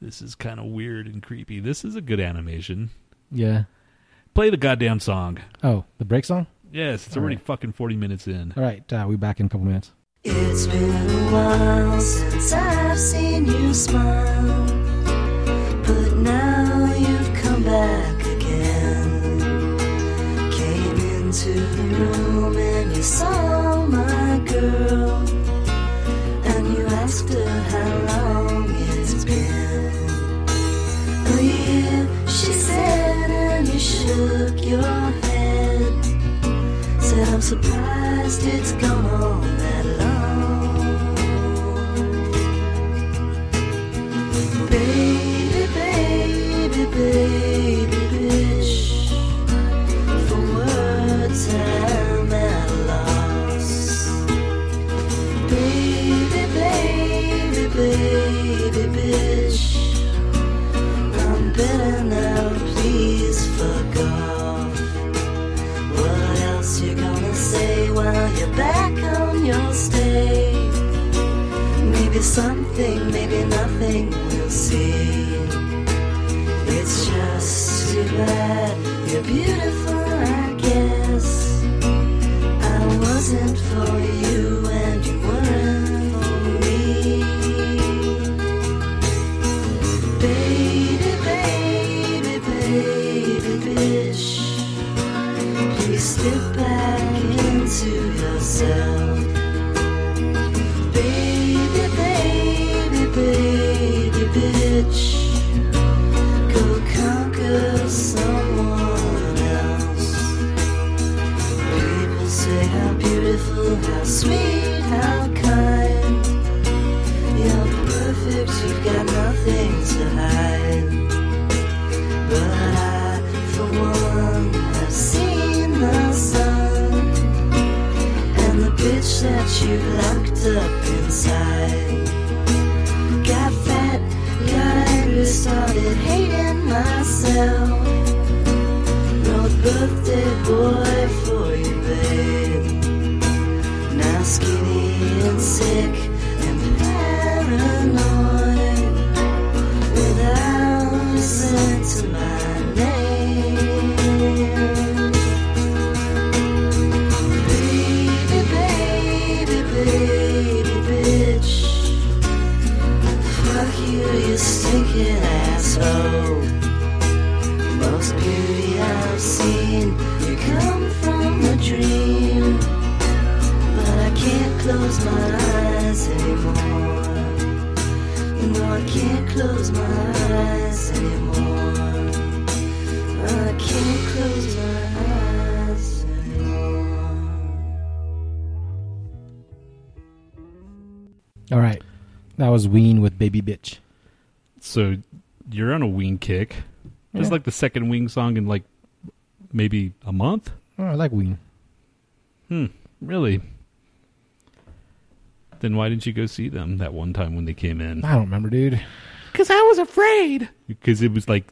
this is kind of weird and creepy. This is a good animation. Yeah. Play the goddamn song. Oh, the break song? Yes, it's already fucking 40 minutes in. All right, we'll be back in a couple minutes. It's been a while since I've seen you smile, but now you've come back again. Came into the room and you saw my girl, and you asked her how long it's been. A year, she said, and you shook your head. Said, I'm surprised it's gone on that long. Baby, baby, baby, bitch. For words I'm at a loss. Baby, baby, baby, bitch. I'm better now, please fuck off. What else you gonna say while you're back on your stay? Maybe something, maybe nothing, we'll see. It's just too bad you're beautiful, I guess. I wasn't for you and you weren't for me. Baby, baby, baby, bitch, please slip back into yourself. Baby, baby, baby, bitch, go conquer someone else. People say how beautiful, how sweet, how kind. You're perfect, you've got nothing to hide. But I, for one, have seen the sun, and the bitch that you've locked up inside got fat, got angry, started hating myself. Wrote birthday boy for you, babe. Now skinny and sick and paranoid. Listen to my name. Baby, baby, baby, bitch, fuck you, you stinking asshole. Most beauty I've seen, you come from a dream, but I can't close my eyes anymore. No, I can't close my eyes anymore. I can't close my eyes anymore. All right. That was Ween with Baby Bitch. So you're on a Ween kick. Yeah. It's like the second Ween song in like maybe a month. Oh, I like Ween. Really? Then why didn't you go see them that one time when they came in? I don't remember, dude. Because I was afraid. Because it was like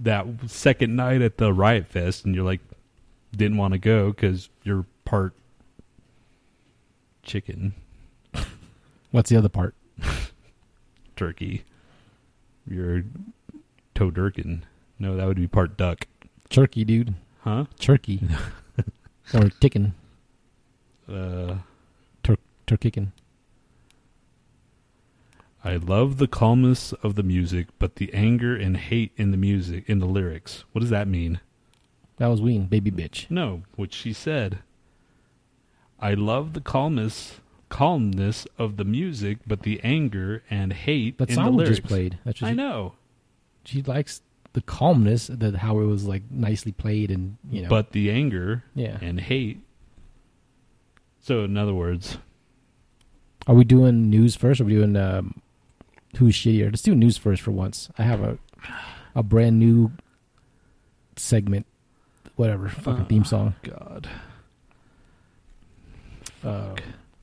that second night at the Riot Fest, and you're like, didn't want to go because you're part chicken. What's the other part? Turkey. You're toe durkin. No, that would be part duck. Turkey, dude. Huh? Turkey. Or chicken. Turkican. I love the calmness of the music, but the anger and hate in the music, in the lyrics. What does that mean? That was Ween, baby bitch. No, what she said. I love the calmness of the music, but the anger and hate in the lyrics. But song just played. That's I know. She likes the calmness, that how it was like nicely played, and you know. But the anger and hate. So in other words, are we doing news first? Or are we doing who's shittier? Let's do news first for once. I have a brand new segment, whatever, fucking theme song. God.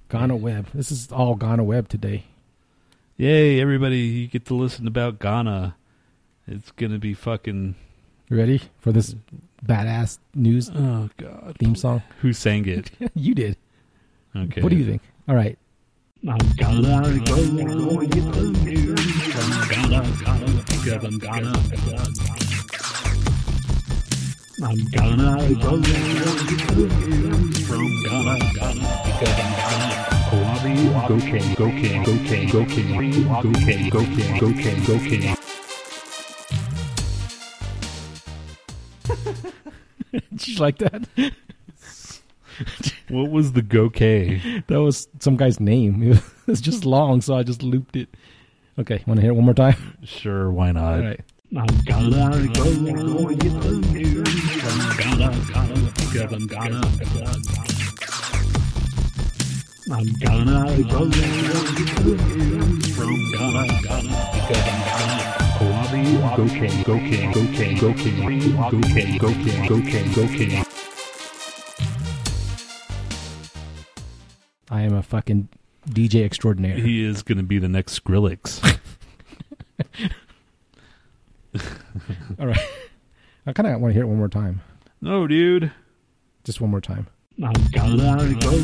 Ghana Web. This is all Ghana Web today. Yay, everybody. You get to listen about Ghana. It's going to be fucking... Ready for this badass news theme song? Who sang it? You did. Okay. What do you think? All right. I'm gonna go with the news. I'm gonna go with the news. From Ghana, because I'm Ghana. Koabi, go King. Did you like that? What was the Gokay? That was some guy's name. It was just long, so I just looped it. Okay, want to hear it one more time? Sure, why not? All right. I'm gonna go with the news. I'm gonna go. I am a fucking DJ extraordinaire. He is going to be the next Skrillex. All right. I kind of want to hear it one more time. No, dude. Just one more time. I'm gonna go. Go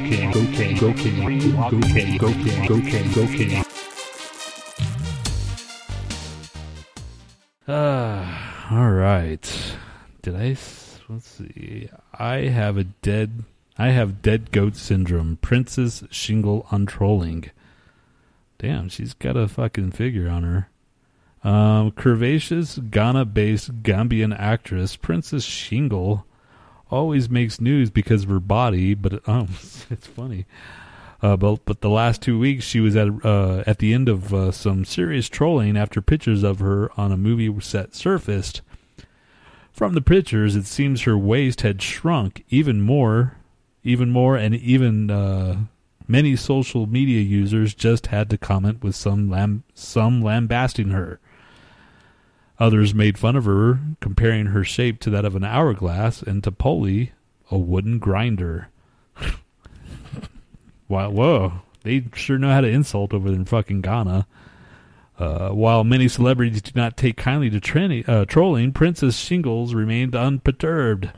King. All right. Let's see. I have dead goat syndrome. Princess shingle on trolling. Damn, she's got a fucking figure on her. Curvaceous Ghana-based Gambian actress Princess Shingle always makes news because of her body, but it's funny. But the last 2 weeks, she was at the end of some serious trolling after pictures of her on a movie set surfaced. From the pictures, it seems her waist had shrunk even more, and even many social media users just had to comment with some lambasting her. Others made fun of her, comparing her shape to that of an hourglass and to Polly, a wooden grinder. Wow, whoa. They sure know how to insult over in fucking Ghana. While many celebrities do not take kindly to trolling, Princess Shingles remained unperturbed.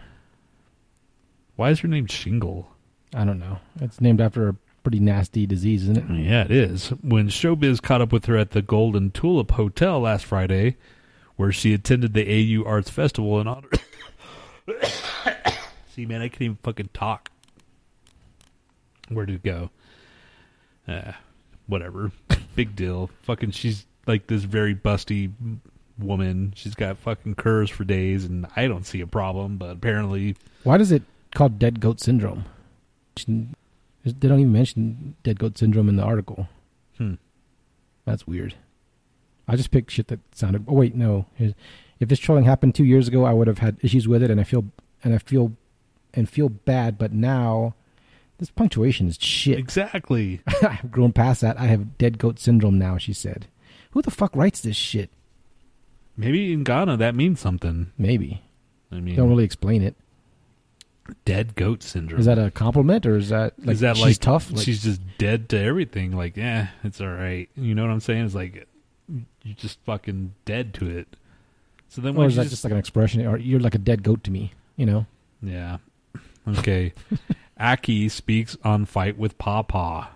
Why is her name Shingle? I don't know. It's named after a pretty nasty disease, isn't it? Yeah, it is. When Showbiz caught up with her at the Golden Tulip Hotel last Friday, where she attended the AU Arts Festival in honor... See, man, I can't even fucking talk. Where'd it go? Whatever. Big deal. Fucking, she's like this very busty woman. She's got fucking curves for days, and I don't see a problem, but apparently... Why is it called dead goat syndrome? They don't even mention dead goat syndrome in the article. That's weird. I just picked shit that sounded... Oh, wait, no. If this trolling happened 2 years ago, I would have had issues with it, and I feel bad, but now... This punctuation is shit. Exactly. I've grown past that. I have dead goat syndrome now, she said. Who the fuck writes this shit? Maybe in Ghana that means something. Maybe. I mean... Don't really explain it. Dead goat syndrome. Is that a compliment, or is that she's like, tough? Like, she's just dead to everything. Like, it's all right. You know what I'm saying? It's like... You're just fucking dead to it. So then, or is that just like an expression? Or you're like a dead goat to me, you know? Yeah. Okay. Aki speaks on Fight with Pawpaw.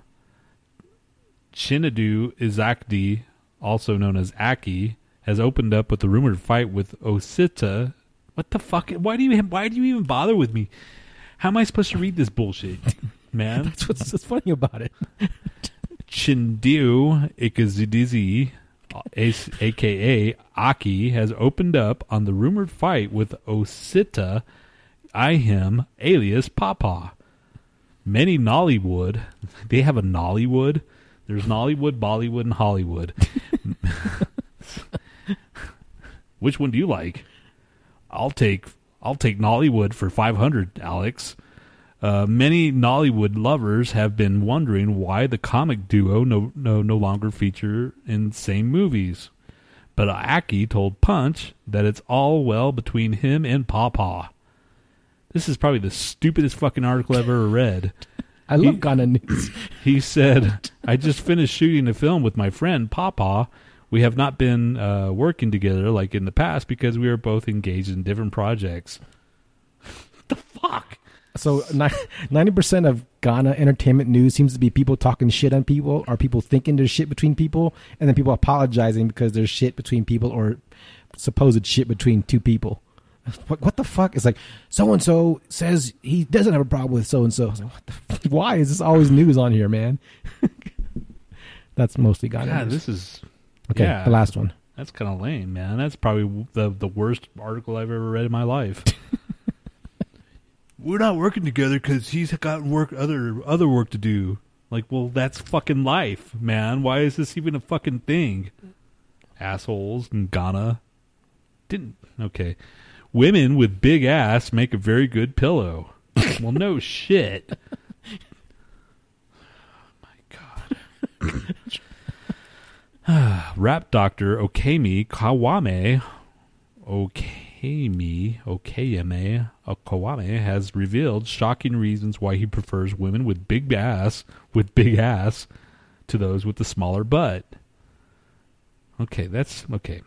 Chinadu Izakdi, also known as Aki, has opened up with the rumored fight with Osita. What the fuck? Why do you even bother with me? How am I supposed to read this bullshit, man? That's what's so funny about it. Chindu Ikazidizi, a.k.a. Aki, has opened up on the rumored fight with Osita Ihim, alias Pawpaw. Many Nollywood. They have a Nollywood. There's Nollywood, Bollywood, and Hollywood. Which one do you like? I'll take Nollywood for 500, Alex. Many Nollywood lovers have been wondering why the comic duo no longer feature in the same movies. But Aki told Punch that it's all well between him and Pawpaw. This is probably the stupidest fucking article I've ever read. I love Ghana news. He said, I just finished shooting a film with my friend Pawpaw. We have not been working together like in the past because we are both engaged in different projects. What the fuck? So 90% of Ghana entertainment news seems to be people talking shit on people, or people thinking there's shit between people, and then people apologizing because there's shit between people, or supposed shit between two people. What the fuck? It's like, so-and-so says he doesn't have a problem with so-and-so. I was like, what the fuck? Why is this always news on here, man? That's mostly Ghana news. This is... Okay, yeah, the last one. That's kind of lame, man. That's probably the worst article I've ever read in my life. We're not working together because he's got other work to do. Like, well, that's fucking life, man. Why is this even a fucking thing? Assholes in Ghana. Okay. Women with big ass make a very good pillow. Well, no shit. Oh, my God. Rap Doctor Okami Kawame has revealed shocking reasons why he prefers women with big ass to those with the smaller butt. Okay, that's okay.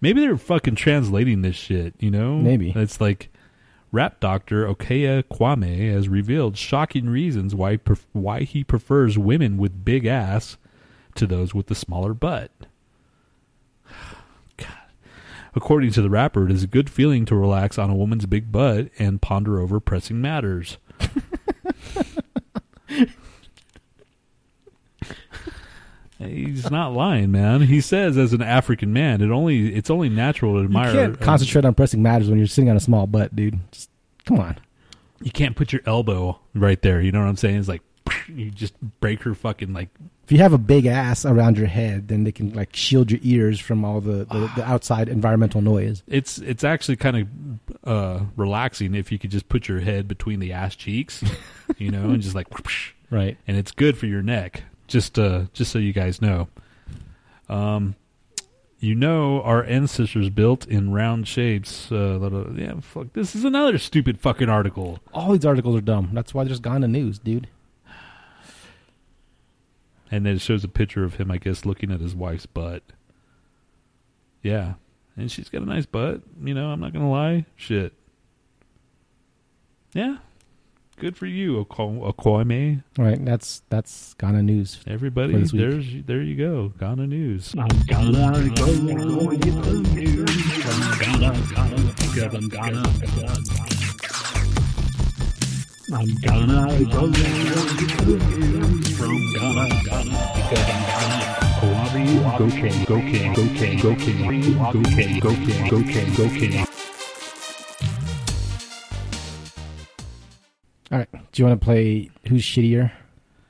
Maybe they're fucking translating this shit, you know? Maybe. It's like Rap Doctor Okaya Kwame has revealed shocking reasons why he prefers women with big ass to those with the smaller butt. God. According to the rapper, it is a good feeling to relax on a woman's big butt and ponder over pressing matters. He's not lying, man. He says, as an African man, it's only natural to admire. You can't concentrate on pressing matters when you're sitting on a small butt, dude. Just, come on. You can't put your elbow right there. You know what I'm saying? It's like, you just break her fucking, like... If you have a big ass around your head, then they can, like, shield your ears from all the outside environmental noise. It's actually kind of relaxing if you could just put your head between the ass cheeks, you know, and just like... Right. And it's good for your neck, just so you guys know. You know, our ancestors built in round shapes. Yeah, fuck. This is another stupid fucking article. All these articles are dumb. That's why there's Ghana news, dude. And then it shows a picture of him, I guess, looking at his wife's butt. Yeah. And she's got a nice butt. You know, I'm not going to lie. Shit. Yeah. Good for you, Okwame. All right. That's Ghana news. Everybody, there you go. Ghana news. I'm gonna go from Ghana because I'm Ghana. Koabi, go king. All right, do you want to play Who's Shittier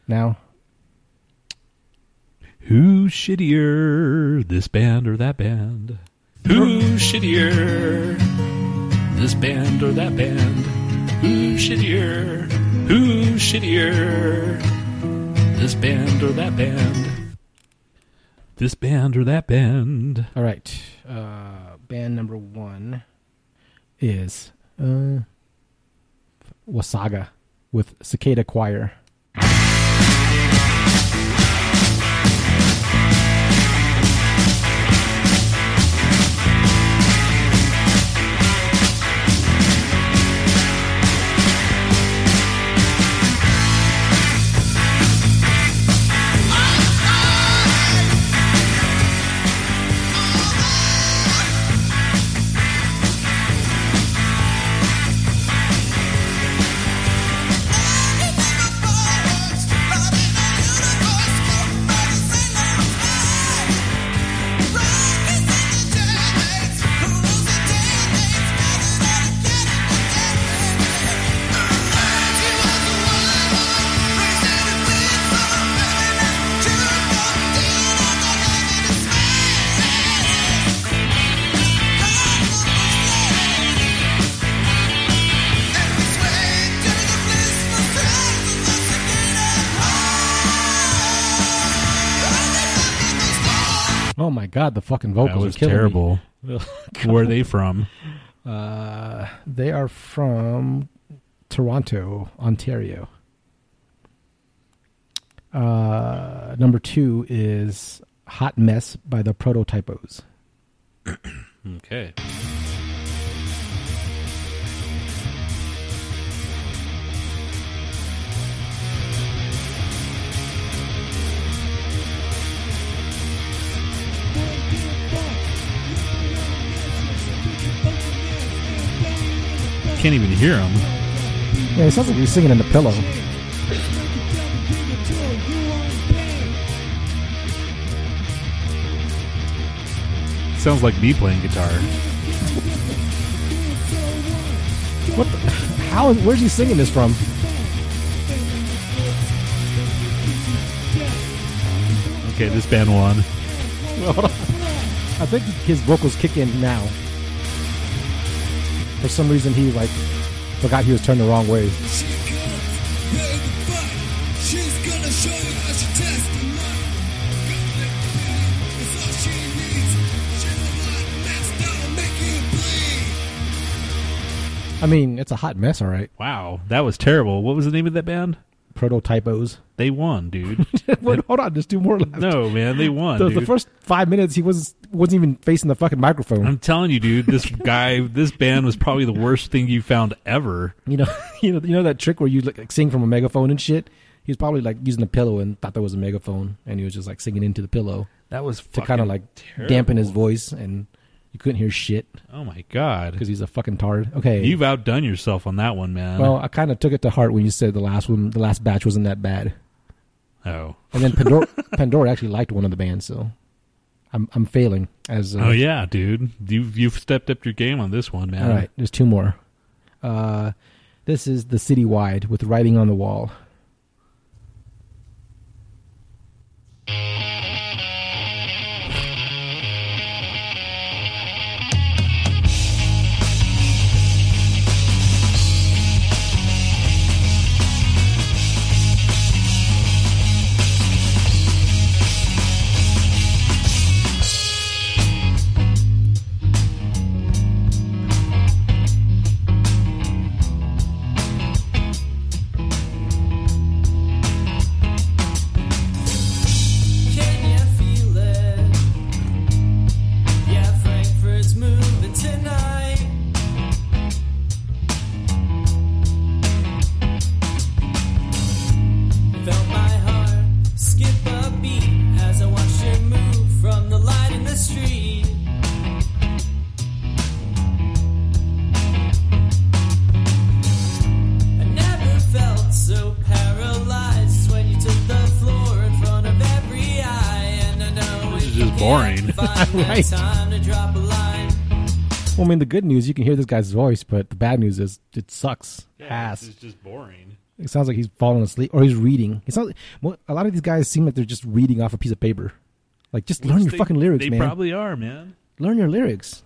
now? Who's shittier, this band or that band? Who's shittier, this band or that band? Who's shittier? Who's shittier? This band or that band? This band or that band? All right. Band number one is Wasaga with Cicada Choir. Oh my God, the fucking vocals are killing terrible. Me. Where are they from? They are from Toronto, Ontario. Number two is Hot Mess by the Prototypos. Okay. Can't even hear him. Yeah, it sounds like he's singing in the pillow. Sounds like me playing guitar. What? The, how? Where's he singing this from? Okay, this band won. I think his vocals kick in now. For some reason, he like forgot he was turned the wrong way. I mean, it's a hot mess, all right. Wow, that was terrible. What was the name of that band? Prototypos. They won, dude. Wait, hold on, just do more left. No, man, they won. The first 5 minutes, he wasn't even facing the fucking microphone. I'm telling you, dude, this guy, this band was probably the worst thing you found ever. You know that trick where you like sing from a megaphone and shit. He was probably like using a pillow and thought that was a megaphone, and he was just like singing into the pillow. That was to kind of like terrible. Dampen his voice, and you couldn't hear shit. Oh my God, because he's a fucking tard. Okay, you've outdone yourself on that one, man. Well, I kind of took it to heart when you said the last batch wasn't that bad. Oh, and then Pandora actually liked one of the bands, so. I'm failing as oh yeah, dude. You've stepped up your game on this one, man. All right, there's two more. This is The City Wide with Writing on the Wall. Right. Well, I mean, the good news, you can hear this guy's voice, but the bad news is it sucks ass. It's just boring. It sounds like he's falling asleep or he's reading. It sounds a lot of these guys seem like they're just reading off a piece of paper. Like, just learn your fucking lyrics, man. They probably are, man. Learn your lyrics.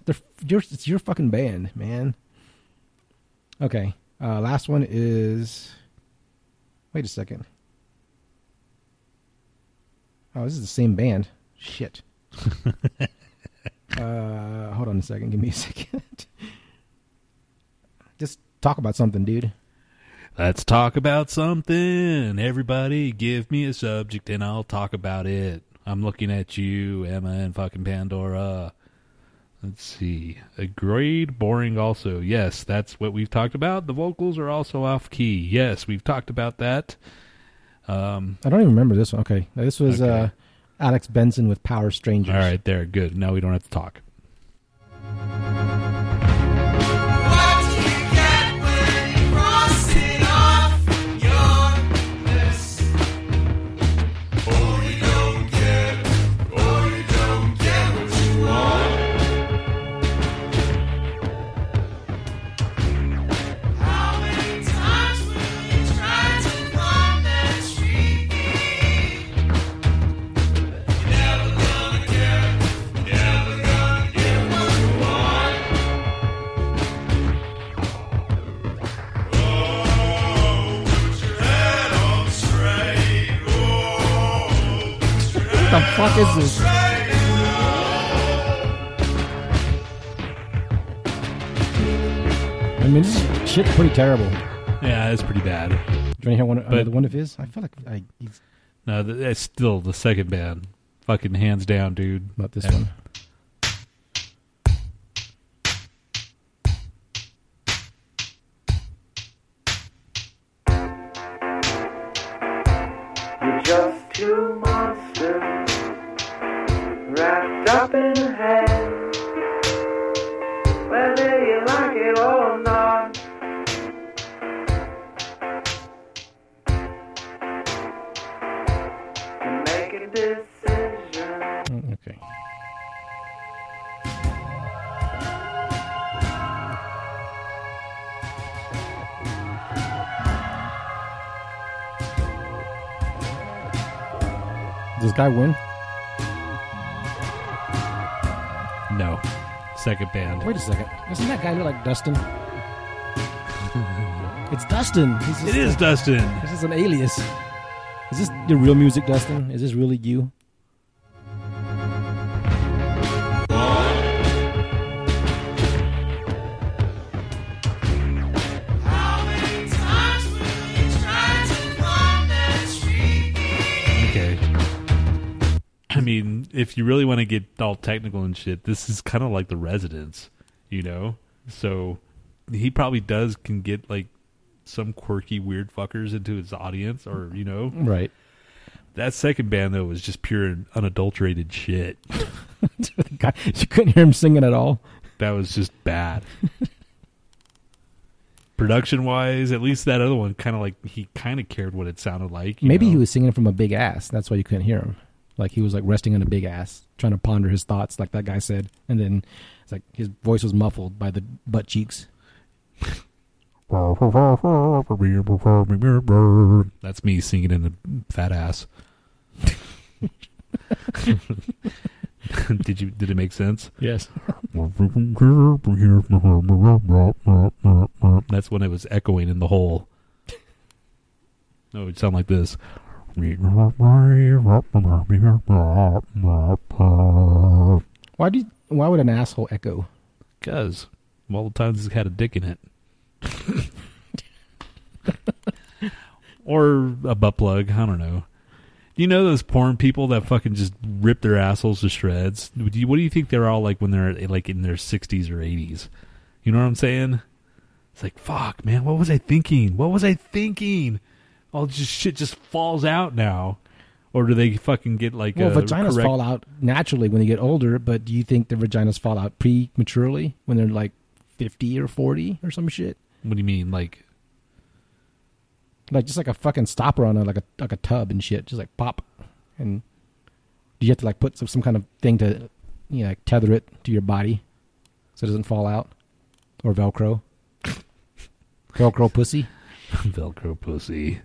It's your fucking band, man. Okay. Last one is... Wait a second. Oh, this is the same band. Shit. Hold on a second. Give me a second. Just talk about something, dude. Let's talk about something. Everybody give me a subject and I'll talk about it. I'm looking at you, Emma and fucking Pandora. Let's see. Agreed. Boring also. Yes, that's what we've talked about. The vocals are also off key. Yes, we've talked about that. I don't even remember this one. Okay. This was... Okay. Alex Benson with Power Strangers. All right, there. Good. Now we don't have to talk. What the fuck is this? I mean, this shit's pretty terrible. Yeah, it's pretty bad. Do you want to hear another one of his? I feel like he's... No, that's still the second band. Fucking hands down, dude. Not this one. You're just two monsters wrapped up in a head. Whether you like it or not. You make a decision. Okay. Does this guy win? No. Second band. Wait a second. Doesn't that guy look like Dustin? It's Dustin. It is Dustin. This is an alias. Is this the real music, Dustin? Is this really you? I mean, if you really want to get all technical and shit, this is kind of like The Residents, you know? So he probably can get like some quirky, weird fuckers into his audience or, you know? Right. That second band, though, was just pure unadulterated shit. God, you couldn't hear him singing at all? That was just bad. Production-wise, at least that other one, he kind of cared what it sounded like. Maybe he was singing from a big ass. That's why you couldn't hear him. Like he was like resting on a big ass, trying to ponder his thoughts, like that guy said. And then it's like his voice was muffled by the butt cheeks. That's me singing in a fat ass. Did it make sense? Yes. That's when it was echoing in the hole. No, it would sound like this. Why would an asshole echo? Because of all the times it's had a dick in it. Or a butt plug, I don't know. You know those porn people that fucking just rip their assholes to shreds? What do you think they're all like when they're like in their 60s or 80s? You know what I'm saying? It's like, fuck, man, what was I thinking? What was I thinking? All just shit just falls out now, or do they fucking get like? Well, vaginas fall out naturally when they get older, but do you think the vaginas fall out prematurely when they're like 50 or 40 or some shit? What do you mean, like just like a fucking stopper on like a tub and shit, just like pop, and do you have to like put some kind of thing to, you know, like tether it to your body so it doesn't fall out, or Velcro pussy, Velcro pussy.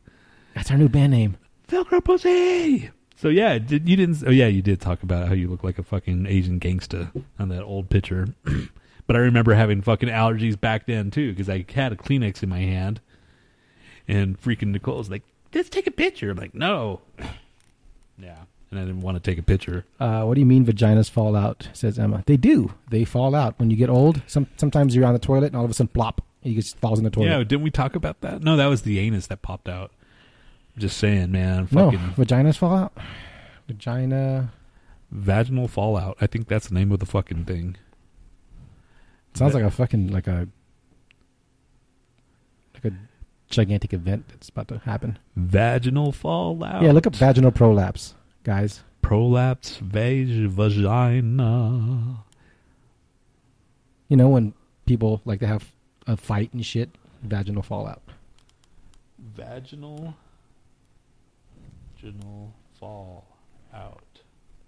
That's our new band name. Velcro Pussy! So yeah, you did talk about how you look like a fucking Asian gangsta on that old picture. But I remember having fucking allergies back then too, because I had a Kleenex in my hand. And freaking Nicole's like, let's take a picture. I'm like, no. Yeah, and I didn't want to take a picture. What do you mean vaginas fall out, says Emma. They do. They fall out when you get old. Sometimes you're on the toilet and all of a sudden, plop, and you just falls in the toilet. Yeah, didn't we talk about that? No, that was the anus that popped out. Just saying, man. Fucking no, vaginas fall out. Vaginal fallout. I think that's the name of the fucking thing. Sounds like a fucking like a gigantic event that's about to happen. Vaginal fallout. Yeah, look up vaginal prolapse, guys. Prolapse vagina. You know when people like to have a fight and shit, vaginal fallout. Vaginal fall out.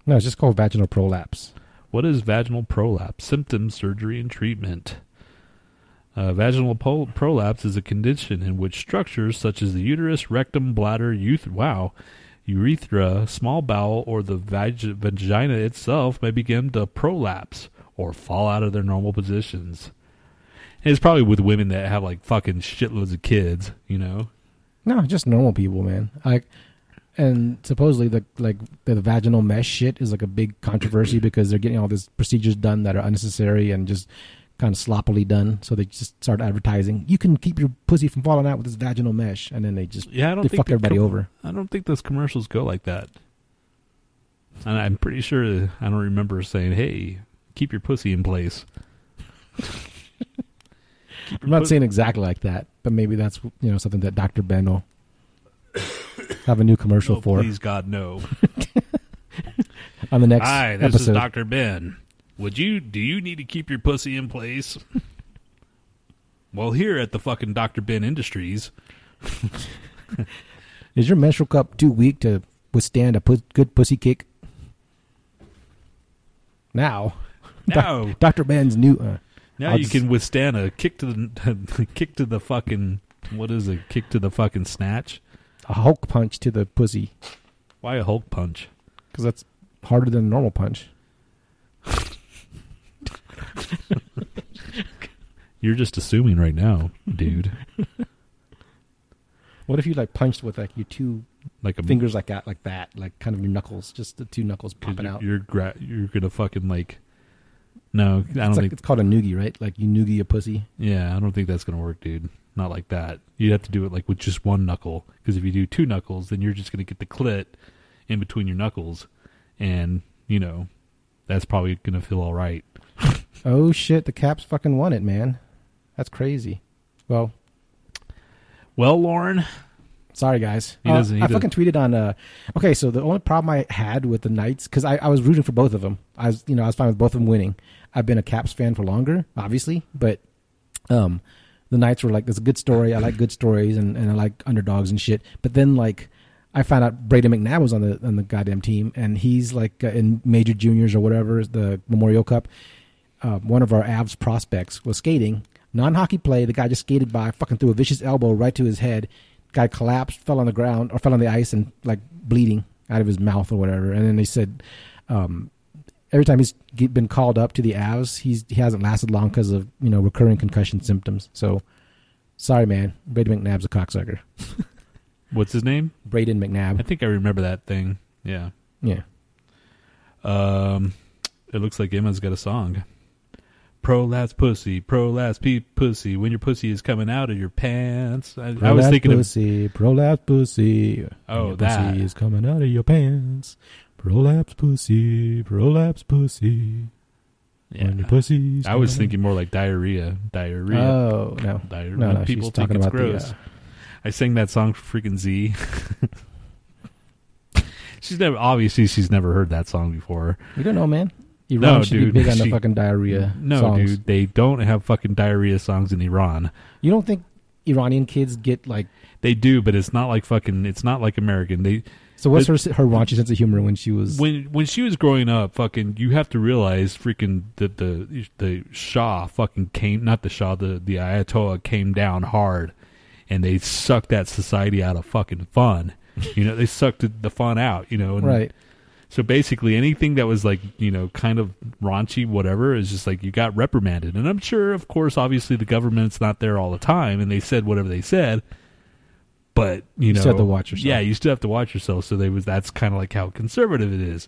No, it's just called vaginal prolapse. What is vaginal prolapse? Symptoms, surgery, and treatment. Vaginal prolapse is a condition in which structures such as the uterus, rectum, bladder, urethra, small bowel, or the vagina itself may begin to prolapse or fall out of their normal positions. And it's probably with women that have like fucking shitloads of kids, you know? No, just normal people, man. And supposedly the vaginal mesh shit is like a big controversy because they're getting all these procedures done that are unnecessary and just kind of sloppily done. So they just start advertising, you can keep your pussy from falling out with this vaginal mesh. And then they just they fuck everybody over. I don't think those commercials go like that. And I'm pretty sure I don't remember saying, hey, keep your pussy in place. I'm not saying exactly like that, but maybe that's something that Dr. Ben will have a new commercial for. Please, God, no. On the next episode. Hi, this is Dr. Ben. Do you need to keep your pussy in place? Well, here at the fucking Dr. Ben Industries. Is your menstrual cup too weak to withstand a good pussy kick? Now. Dr. Ben's new... can withstand a kick to the fucking, what is it? Kick to the fucking snatch? A Hulk punch to the pussy. Why a Hulk punch? Because that's harder than a normal punch. You're just assuming right now, dude. What if you punched with your two fingers like that, like kind of your knuckles, just the two knuckles popping out? You're gonna fucking No, I don't think... It's called a noogie, right? You noogie a pussy? Yeah, I don't think that's going to work, dude. Not like that. You'd have to do it with just one knuckle. Because if you do two knuckles, then you're just going to get the clit in between your knuckles. And, that's probably going to feel all right. Oh, shit. The Caps fucking won it, man. That's crazy. Well, Lauren... Sorry, guys. I fucking tweeted on... okay, so the only problem I had with the Knights... Because I was rooting for both of them. I was fine with both of them winning. I've been a Caps fan for longer, obviously. But the Knights were there's a good story. I like good stories, and I like underdogs and shit. But then, I found out Brady McNabb was on the goddamn team. And he's, in major juniors or whatever, the Memorial Cup. One of our Avs prospects was skating. Non-hockey play. The guy just skated by, fucking threw a vicious elbow right to his head. Guy collapsed, fell on the ice and bleeding out of his mouth or whatever. And then they said, every time he's been called up to the Avs, he hasn't lasted long because of, recurring concussion symptoms. So sorry, man. Braden McNabb's a cocksucker. What's his name? Braden McNabb. I think I remember that thing. Yeah. Yeah. It looks like Emma's got a song. Prolapse pussy, when your pussy is coming out of your pants. I was thinking pussy, of... Prolapse pussy, oh, that. Pussy is coming out of your pants. Prolapse pussy, yeah. When your pussy's I was thinking more like diarrhea. Oh, no. Diarrhea. No, people think it's gross. I sang that song for freaking Z. She's never heard that song before. You don't know, man. Iran should be big on the fucking diarrhea songs. No, dude, they don't have fucking diarrhea songs in Iran. You don't think Iranian kids get They do, but it's not it's not like American. So what's her raunchy sense of humor when she was... When she was growing up, fucking, you have to realize freaking that the Shah fucking came, not the Shah, the Ayatollah came down hard, and they sucked that society out of fucking fun. They sucked the fun out, and, right. So basically anything that was kind of raunchy, whatever, is just you got reprimanded. And I'm sure, of course, obviously the government's not there all the time and they said whatever they said, but you still have to watch yourself. Yeah, you still have to watch yourself. So that's kind of how conservative it is.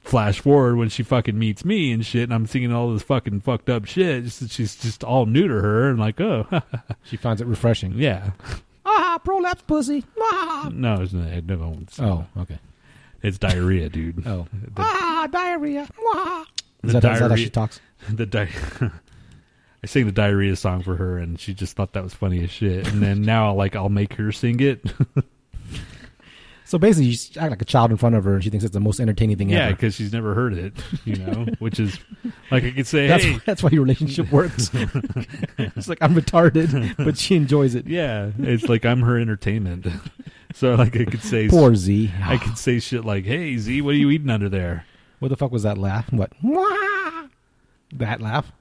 Flash forward when she fucking meets me and shit, and I'm singing all this fucking fucked up shit. She's just all new to her and oh. She finds it refreshing. Yeah. Ah, prolapse pussy. Ah. No, it's not. Okay. It's diarrhea, dude. Oh. Diarrhea. Is that how she talks? I sang the diarrhea song for her, and she just thought that was funny as shit. And then now, I'll make her sing it. So basically, you act like a child in front of her, and she thinks it's the most entertaining thing ever. Yeah, because she's never heard it, which is, I could say, hey. That's why your relationship works. It's I'm retarded, but she enjoys it. Yeah, it's I'm her entertainment. So, I could say... Poor Z. I could say shit hey, Z, what are you eating under there? What the fuck was that laugh? What? That laugh?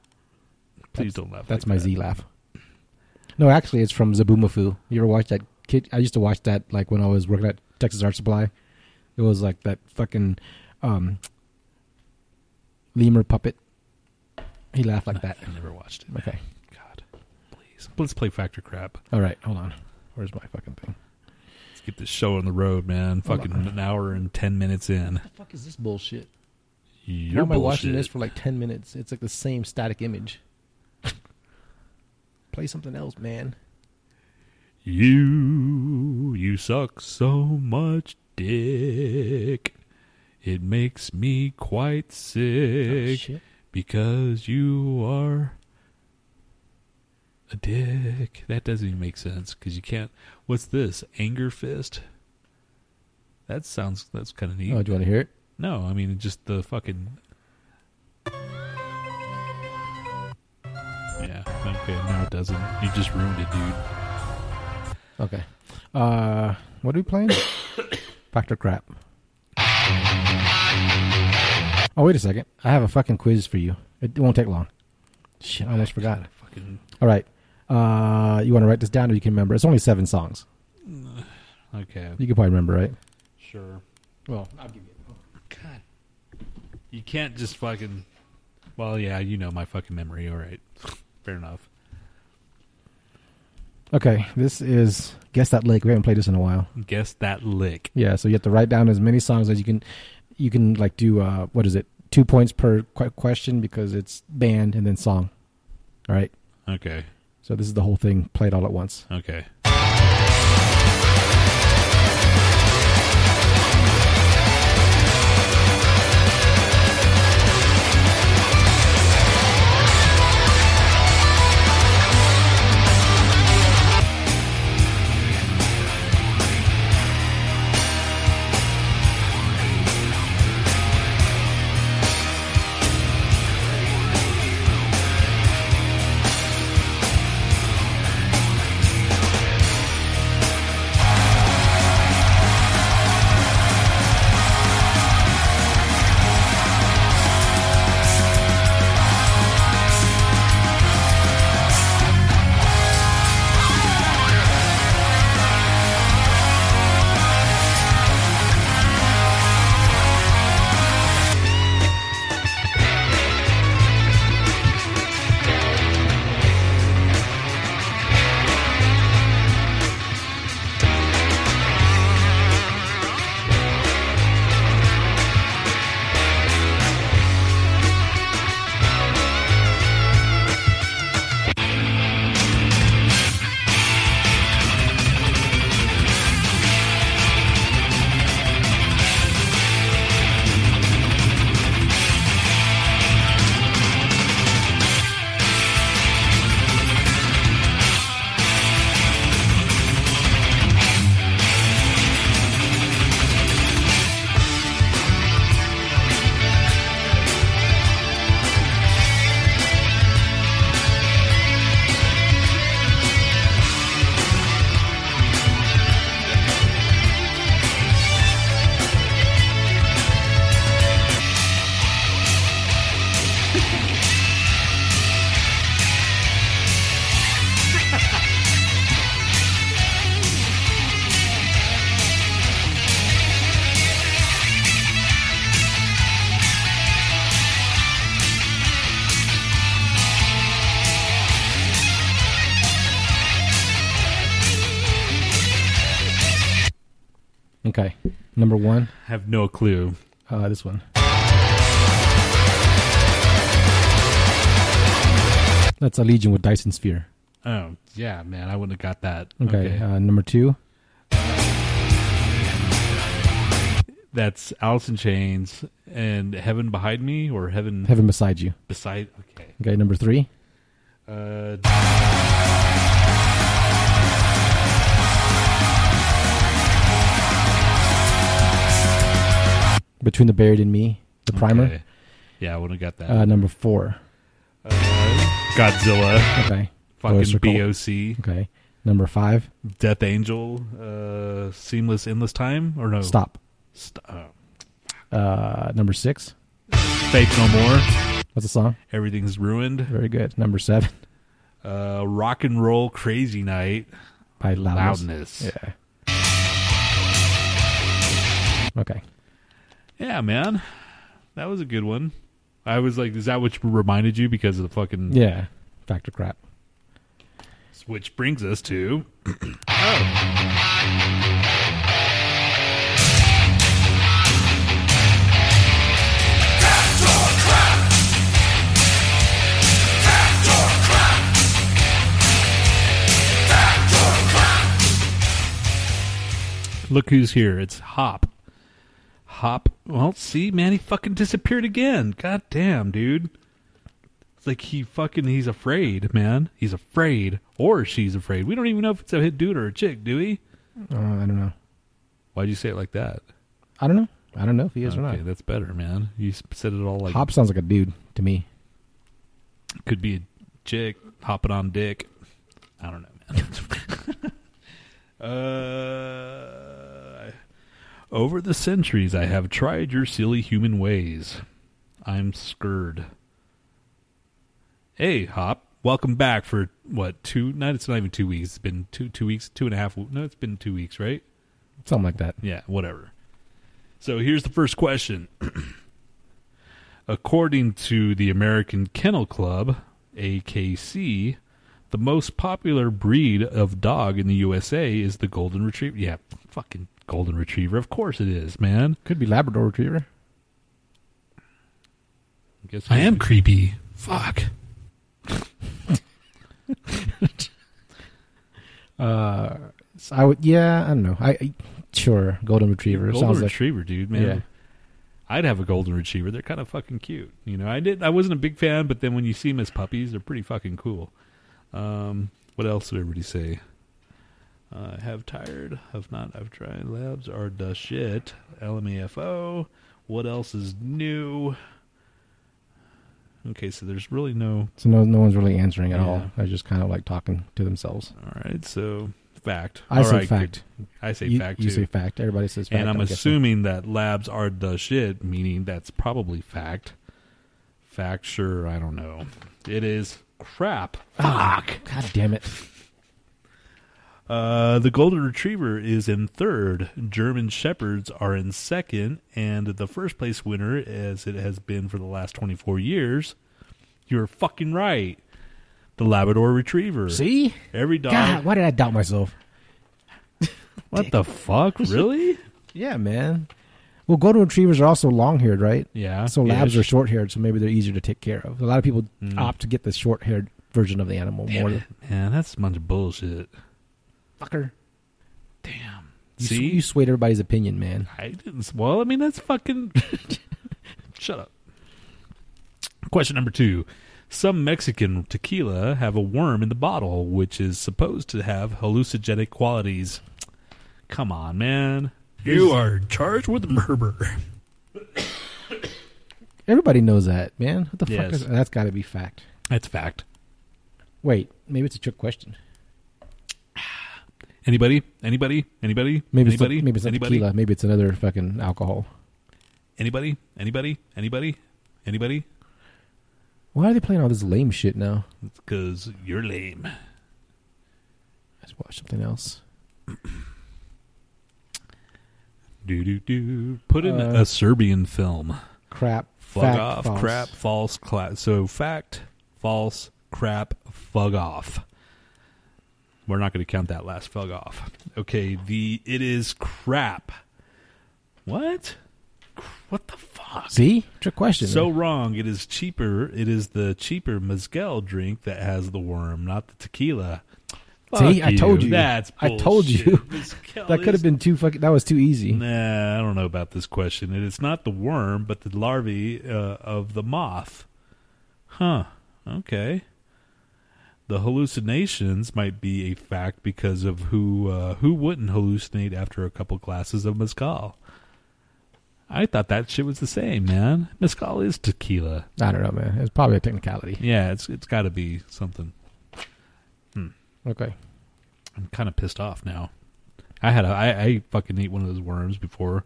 Please don't laugh. That's my Z laugh. No, actually, it's from Zaboomafoo. You ever watch that kid? I used to watch that, when I was working at Texas Art Supply. It was that fucking lemur puppet. He laughed like that. I never watched it. Okay. God, please. Let's play Factor Crap. All right, hold on. Where's my fucking thing? Let's get this show on the road, man. Hold fucking on. An hour and 10 minutes in. What the fuck is this bullshit? Why am I watching this for 10 minutes? It's the same static image. Play something else, man. You suck so much dick. It makes me quite sick. Oh, shit. Because you are a dick. That doesn't even make sense because you can't. What's this? Anger fist? That sounds. That's kind of neat. Oh, do you want to hear it? No, I mean just the fucking. Yeah. Okay. No, it doesn't. You just ruined it, dude. Okay. What are we playing? Factor crap. Oh, wait a second. I have a fucking quiz for you. It won't take long. Shit, I almost forgot. Fucking... All right. You want to write this down or you can remember? It's only 7 songs. Okay. You can probably remember, right? Sure. Well, I'll give you it. Oh, God. You can't just fucking... Well, yeah, you know my fucking memory. All right. Fair enough. Okay. This is Guess That Lick. We haven't played this in a while. Guess That Lick. Yeah, so you have to write down as many songs as you can... You can like do, what is it, 2 points per question because it's band and then song. All right? Okay. So this is the whole thing played all at once. Okay. Okay, number one. I have no clue. This one. That's Allegiant with Dyson Sphere. Oh, yeah, man. I wouldn't have got that. Okay, number two. That's Alice in Chains and Heaven Behind Me or Heaven... Heaven Beside You. Beside... Okay. Okay, number three. Between the Buried and Me, the primer. Yeah, I wouldn't have got that. Number four. Godzilla. Okay. Fucking B.O.C. Okay. Number five. Death Angel. Seamless Endless Time? Or no? Stop. Number six. Faith No More. That's a song. Everything's Ruined. Very good. Number seven. Rock and Roll Crazy Night. By Loudness. Yeah. Okay. Yeah, man. That was a good one. I was like, is that what reminded you because of the fucking... Yeah, Factor Crap. Which brings us to... Factor Crap! Look who's here. It's Hop. Hop. Well, see, man, he fucking disappeared again. God damn, dude. It's like he's afraid, man. He's afraid. Or she's afraid. We don't even know if it's a dude or a chick, do we? I don't know. Why'd you say it like that? I don't know. I don't know if he is or not. Okay, that's better, man. You said it all like... Hop sounds like a dude to me. Could be a chick hopping on dick. I don't know, man. Over the centuries, I have tried your silly human ways. I'm scared. Hey, Hop. Welcome back for, what, two? No, it's not even 2 weeks. It's been two weeks, 2.5. No, it's been 2 weeks, right? Something like that. Yeah, whatever. So here's the first question. According to the American Kennel Club, AKC, the most popular breed of dog in the USA is the Golden Retriever. Yeah, fucking Golden Retriever. Of course it is, man. Could be Labrador Retriever. Guess I am creepy. Fuck. So I would. Yeah, I don't know. Sure, Golden Retriever. Golden Retriever, like, dude, man. Yeah. I'd have a Golden Retriever. They're kind of fucking cute. You know, I wasn't a big fan, but then when you see them as puppies, they're pretty fucking cool. What else did everybody say? I have tired. Have not. I've tried. Labs are the shit. LMAFO. What else is new? Okay, so there's really no... So no one's really answering at all. They're just kind of like talking to themselves. All right, so... Fact. I say fact. Good. I say fact, too. You say fact. Everybody says fact. And I'm assuming that labs are the shit, meaning that's probably fact. Fact, sure, I don't know. It is crap. Fuck. God damn it. The Golden Retriever is in third. German Shepherds are in second. And the first place winner, as it has been for the last 24 years, you're fucking right. The Labrador Retriever. See? Every dog. God, why did I doubt myself? What the fuck? Really? Yeah, man. Well, Golden Retrievers are also long-haired, right? Yeah. So labs are short-haired, so maybe they're easier to take care of. A lot of people opt to get the short-haired version of the animal. Man, that's a bunch of bullshit. Fucker. Damn. You swayed everybody's opinion, man. I didn't. Well, I mean, that's fucking... Shut up. Question number 2. Some Mexican tequila have a worm in the bottle, which is supposed to have hallucinogenic qualities. Come on, man. You are charged with murder. Everybody knows that, man. What the fuck is that? That's got to be fact. That's fact. Wait, maybe it's a trick question. Anybody? Anybody? Anybody? Maybe it's not tequila. Maybe it's another fucking alcohol. Anybody? Anybody? Anybody? Anybody? Why are they playing all this lame shit now? It's because you're lame. Let's watch something else. Put in a Serbian film. Crap. Fuck fact, off. False. Crap. False. So fact. False. Crap. Fuck off. We're not going to count that last fuck off. Okay. It is crap. What? What the fuck? See? Trick question. So wrong. It is cheaper. It is the cheaper mezcal drink that has the worm, not the tequila. See? Fuck I you. Told you. That's bullshit. I told you. That could have been too fucking... That was too easy. Nah, I don't know about this question. It is not the worm, but the larvae of the moth. Huh. Okay. The hallucinations might be a fact because of who wouldn't hallucinate after a couple glasses of mezcal. I thought that shit was the same, man. Mezcal is tequila. I don't know, man. It's probably a technicality. Yeah, it's got to be something. Okay. I'm kind of pissed off now. I fucking ate one of those worms before.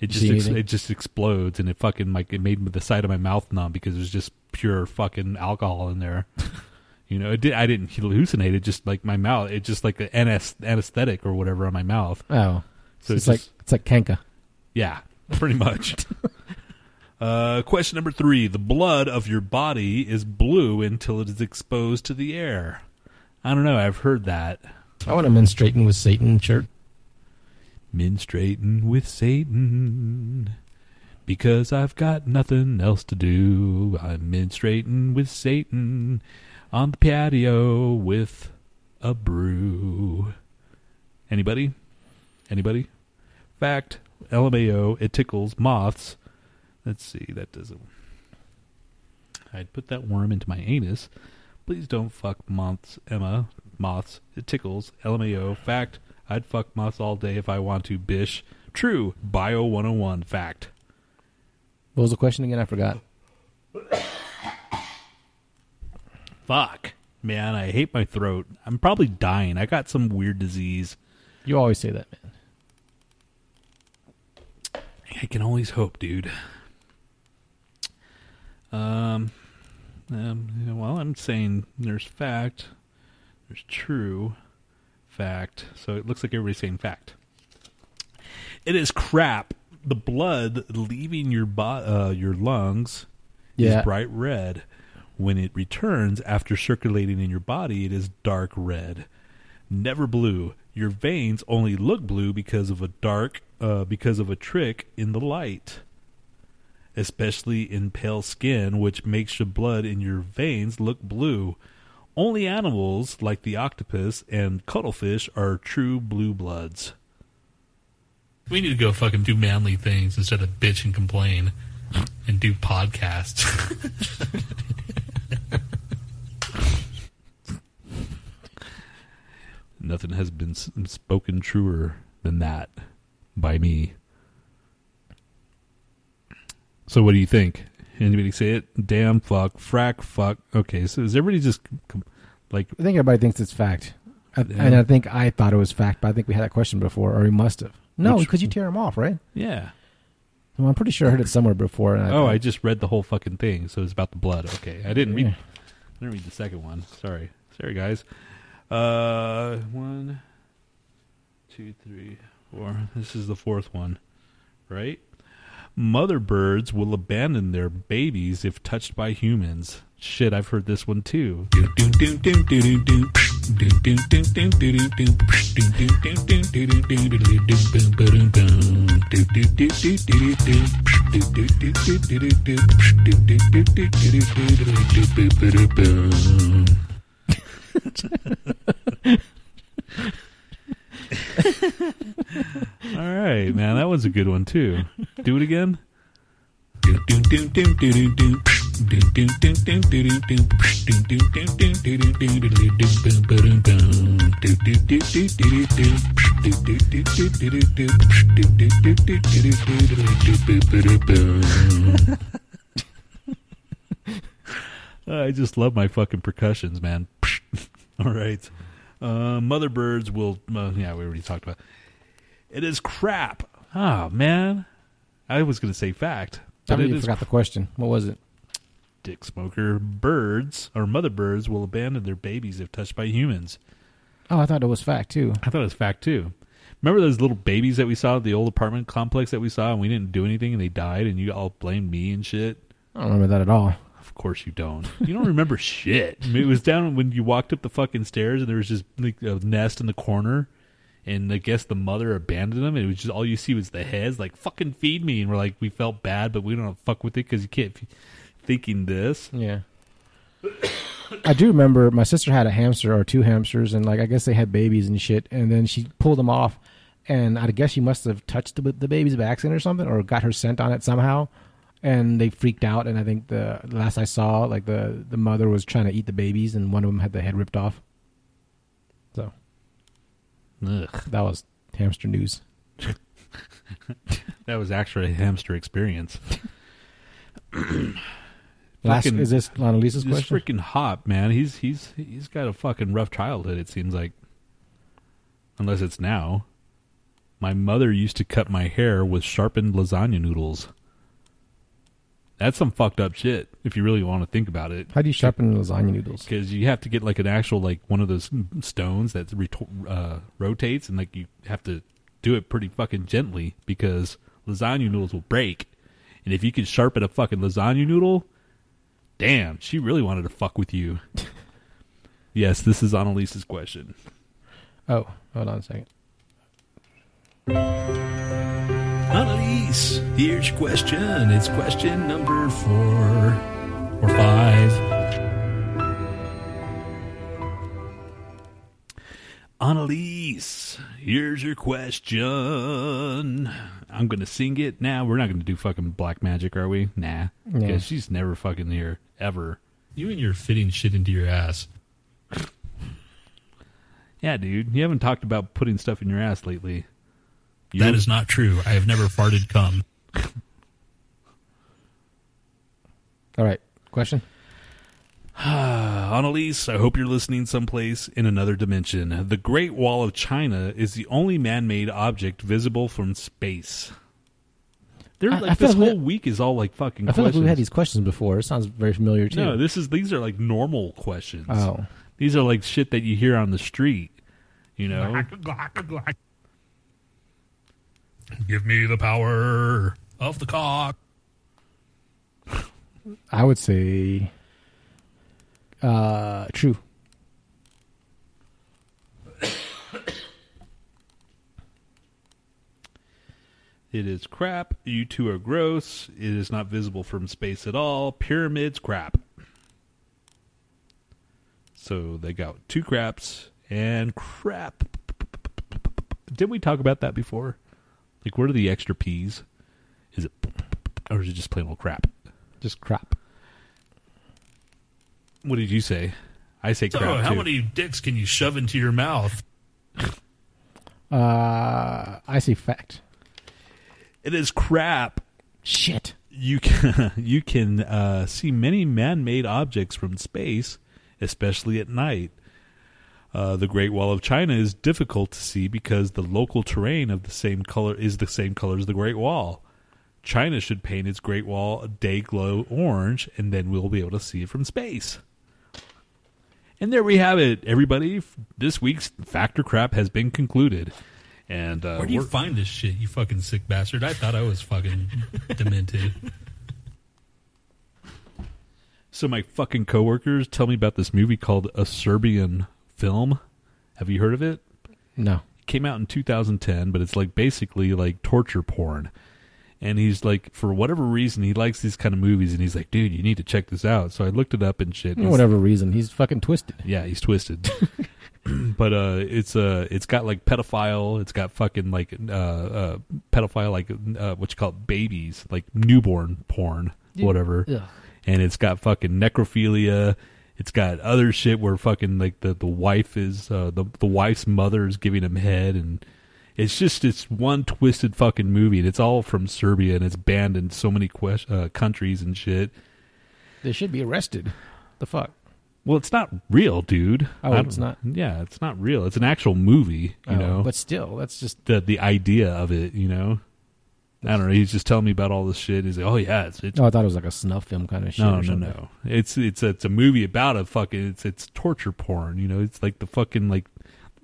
It just explodes, and it fucking like it made the side of my mouth numb because it was just pure fucking alcohol in there. You know, I didn't hallucinate. It just like my mouth. It just like an anesthetic or whatever on my mouth. Oh, so it's like canker. Yeah. Pretty much. Question number 3. The blood of your body is blue until it is exposed to the air. I don't know. I've heard that. I want a menstruating with Satan shirt. Menstruating with Satan. Because I've got nothing else to do. I'm menstruating with Satan on the patio with a brew. Anybody? Anybody? fact, LMAO, it tickles moths. Let's see, that doesn't... I'd put that worm into my anus. Please don't fuck moths, Emma. Moths, it tickles. LMAO, fact, I'd fuck moths all day if I want to, bish. True, Bio 101, fact. What was the question again? I forgot. Fuck. Man, I hate my throat. I'm probably dying. I got some weird disease. You always say that, man. I can always hope, dude. Well, I'm saying there's fact, there's true, fact. So it looks like everybody's saying fact. It is crap. The blood leaving your lungs is bright red. When it returns after circulating in your body, it is dark red. Never blue. Your veins only look blue because of a trick in the light, especially in pale skin, which makes the blood in your veins look blue. Only animals like the octopus and cuttlefish are true blue bloods. We need to go fucking do manly things instead of bitch and complain and do podcasts. Nothing has been spoken truer than that by me. So what do you think? Anybody say it? Damn, fuck, frack, fuck. Okay, so is everybody just like... I think everybody thinks it's fact. And I think I thought it was fact, but I think we had that question before, or we must have. No, because you tear them off, right? Yeah. Well, I'm pretty sure I heard it somewhere before. And I just read the whole fucking thing, so it's about the blood. Okay, I didn't read the second one. Sorry, guys. 1, 2, 3, 4. This is the fourth one, right? Mother birds will abandon their babies if touched by humans. Shit, I've heard this one too. All right, man, that was a good one too. Do it again. I just love my fucking percussions, man. All right. Mother birds will... yeah, we already talked about it. It is crap. Oh, man. I was going to say fact. But I forgot the question. What was it? Dick smoker. Birds, or mother birds, will abandon their babies if touched by humans. Oh, I thought it was fact, too. Remember those little babies that we saw at the old apartment complex that we saw, and we didn't do anything, and they died, and you all blamed me and shit? I don't remember that at all. Of course you don't. You don't remember shit. I mean, it was down when you walked up the fucking stairs and there was just like a nest in the corner, and I guess the mother abandoned them, and it was just all you see was the heads, like, fucking feed me. And we're like, we felt bad, but we don't fuck with it because you can't thinking this. Yeah. I do remember my sister had a hamster or two hamsters, and like I guess they had babies and shit, and then she pulled them off, and I guess she must have touched the babies by accident or something, or got her scent on it somehow. And they freaked out, and I think the last I saw, like the mother was trying to eat the babies, and one of them had the head ripped off. So, that was hamster news. That was actually a hamster experience. Is this Lonelisa's question? Freaking Hop, man. He's got a fucking rough childhood. It seems like, unless it's now. My mother used to cut my hair with sharpened lasagna noodles. That's some fucked up shit if you really want to think about it. How do you sharpen lasagna noodles? Because you have to get like an actual, like one of those stones that rotates, and like you have to do it pretty fucking gently because lasagna noodles will break. And if you can sharpen a fucking lasagna noodle, damn, she really wanted to fuck with you. Yes, this is Annalise's question. Oh, hold on a second. Annalise, here's your question. It's question number 4 or 5. Annalise, here's your question. I'm going to sing it. Now, we're not going to do fucking black magic, are we? Nah. Because she's never fucking here, ever. You and your fitting shit into your ass. Yeah, dude. You haven't talked about putting stuff in your ass lately. That is not true. I have never farted cum. All right. Question? Annalise, I hope you're listening someplace in another dimension. The Great Wall of China is the only man-made object visible from space. This whole week is all questions. I feel like we've had these questions before. It sounds very familiar, too. No, these are like normal questions. Oh. These are like shit that you hear on the street, you know? Give me the power of the cock. I would say true. It is crap. You two are gross. It is not visible from space at all. Pyramids, crap. So they got two craps and crap. Didn't we talk about that before? Like, what are the extra P's? Is it, or is it just plain old crap? Just crap. What did you say? I say crap, too. How many dicks can you shove into your mouth? I say fact. It is crap. Shit. You can see many man-made objects from space, especially at night. The Great Wall of China is difficult to see because the local terrain of the same color is the same color as the Great Wall. China should paint its Great Wall a day glow orange, and then we'll be able to see it from space. And there we have it, everybody. This week's Factor Crap has been concluded. And where do you find this shit, you fucking sick bastard? I thought I was fucking demented. So my fucking coworkers tell me about this movie called A Serbian Film. Have you heard of it? No. It came out in 2010, but it's like basically like torture porn. And he's like, for whatever reason, he likes these kind of movies. And he's like, dude, you need to check this out. So I looked it up and shit. For whatever reason, he's fucking twisted. Yeah, he's twisted. But it's got like pedophile. It's got fucking like pedophile, like what you call it, babies, like newborn porn, whatever. Yeah. And it's got fucking necrophilia. It's got other shit where fucking like the wife is the wife's mother is giving him head, and it's just it's one twisted fucking movie, and it's all from Serbia, and it's banned in so many countries and shit. They should be arrested. The fuck? Well, it's not real, dude. Oh, it's not. Yeah, it's not real. It's an actual movie, you know. But still, that's just the idea of it, you know. I don't know. He's just telling me about all this shit. He's like, "Oh yeah, it's." No, I thought it was like a snuff film kind of shit. No. It's a movie about a fucking. It's torture porn. You know, it's like the fucking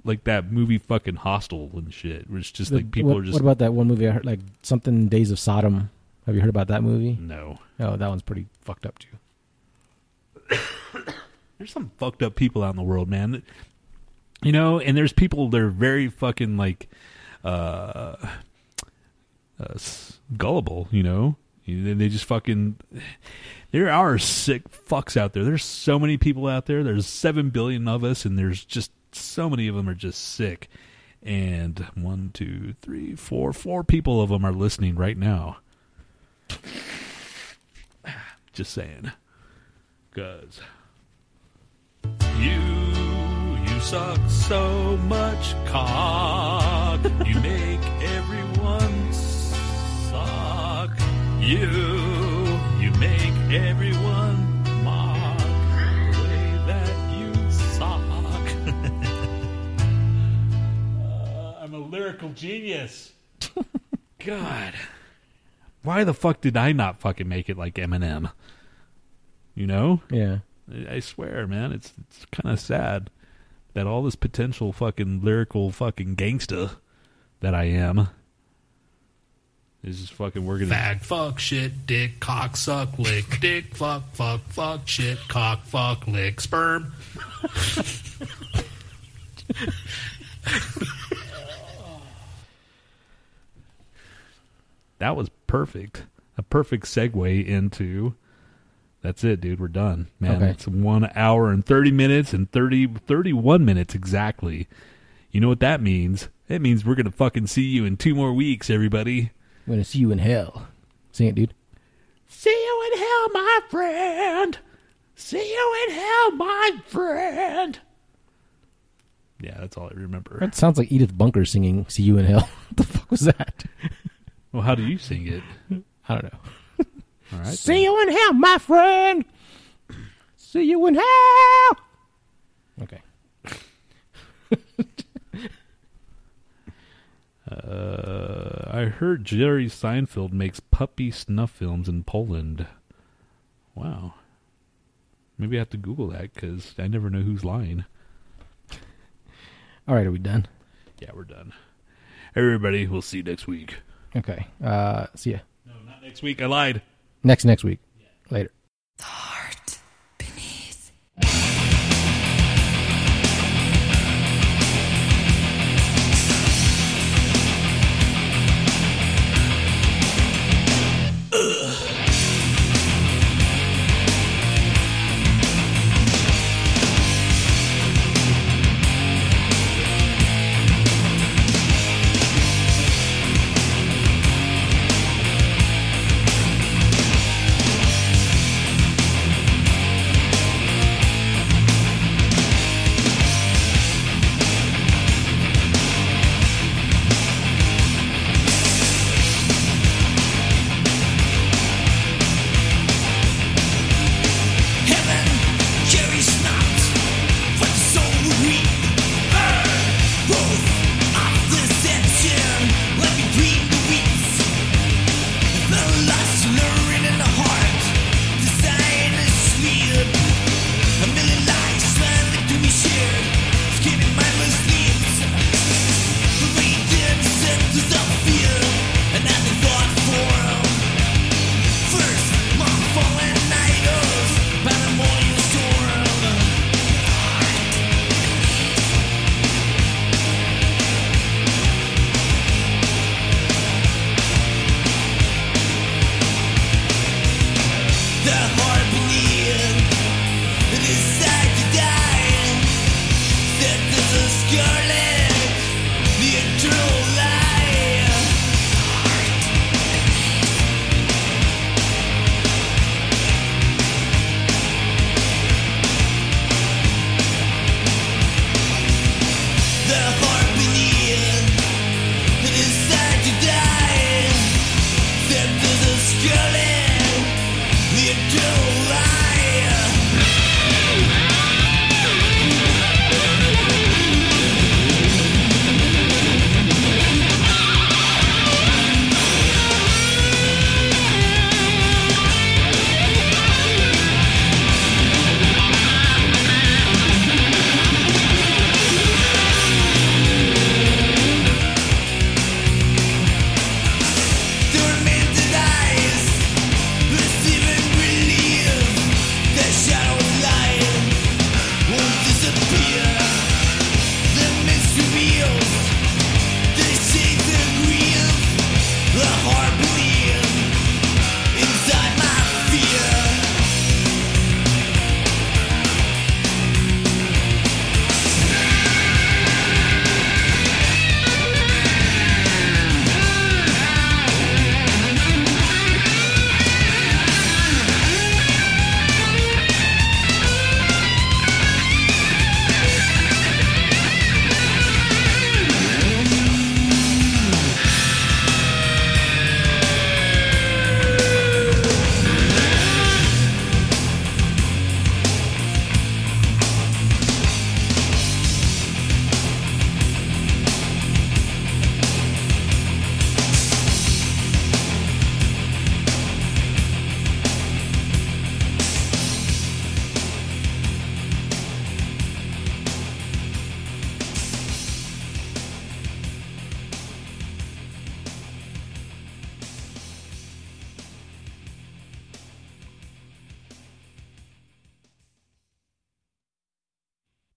like that movie fucking Hostel and shit. Where it's just like people are just. What about that one movie I heard? Like something Days of Sodom. Have you heard about that movie? No. Oh, that one's pretty fucked up too. There's some fucked up people out in the world, man. You know, and there's people that are very fucking like. Gullible, you know? They just fucking... There are sick fucks out there. There's so many people out there. There's 7 billion of us, and there's just... So many of them are just sick. And 4 people of them are listening right now. Just saying. Because... You suck so much cock. You make everyone suck. You make everyone mock the way that you suck. I'm a lyrical genius. God. Why the fuck did I not fucking make it like Eminem? You know? Yeah. I swear, man, it's kind of sad that all this potential fucking lyrical fucking gangsta that I am is just fucking working. Fag, fuck, shit, dick, cock, suck, lick, dick, fuck, fuck, fuck, shit, cock, fuck, lick, sperm. That was perfect. A perfect segue into... That's it, dude. We're done, man. Okay. It's 1 hour and 30 minutes and 31 minutes exactly. You know what that means? It means we're going to fucking see you in 2 more weeks, everybody. We're going to see you in hell. Sing it, dude. See you in hell, my friend. See you in hell, my friend. Yeah, that's all I remember. That sounds like Edith Bunker singing See You in Hell. What the fuck was that? Well, how do you sing it? I don't know. All right. See you in hell, my friend. See you in hell. Okay. I heard Jerry Seinfeld makes puppy snuff films in Poland. Wow. Maybe I have to Google that because I never know who's lying. All right, are we done? Yeah, we're done. Everybody, we'll see you next week. Okay. See ya. No, not next week. I lied. Next week. Yeah. Later. The heart beneath. You're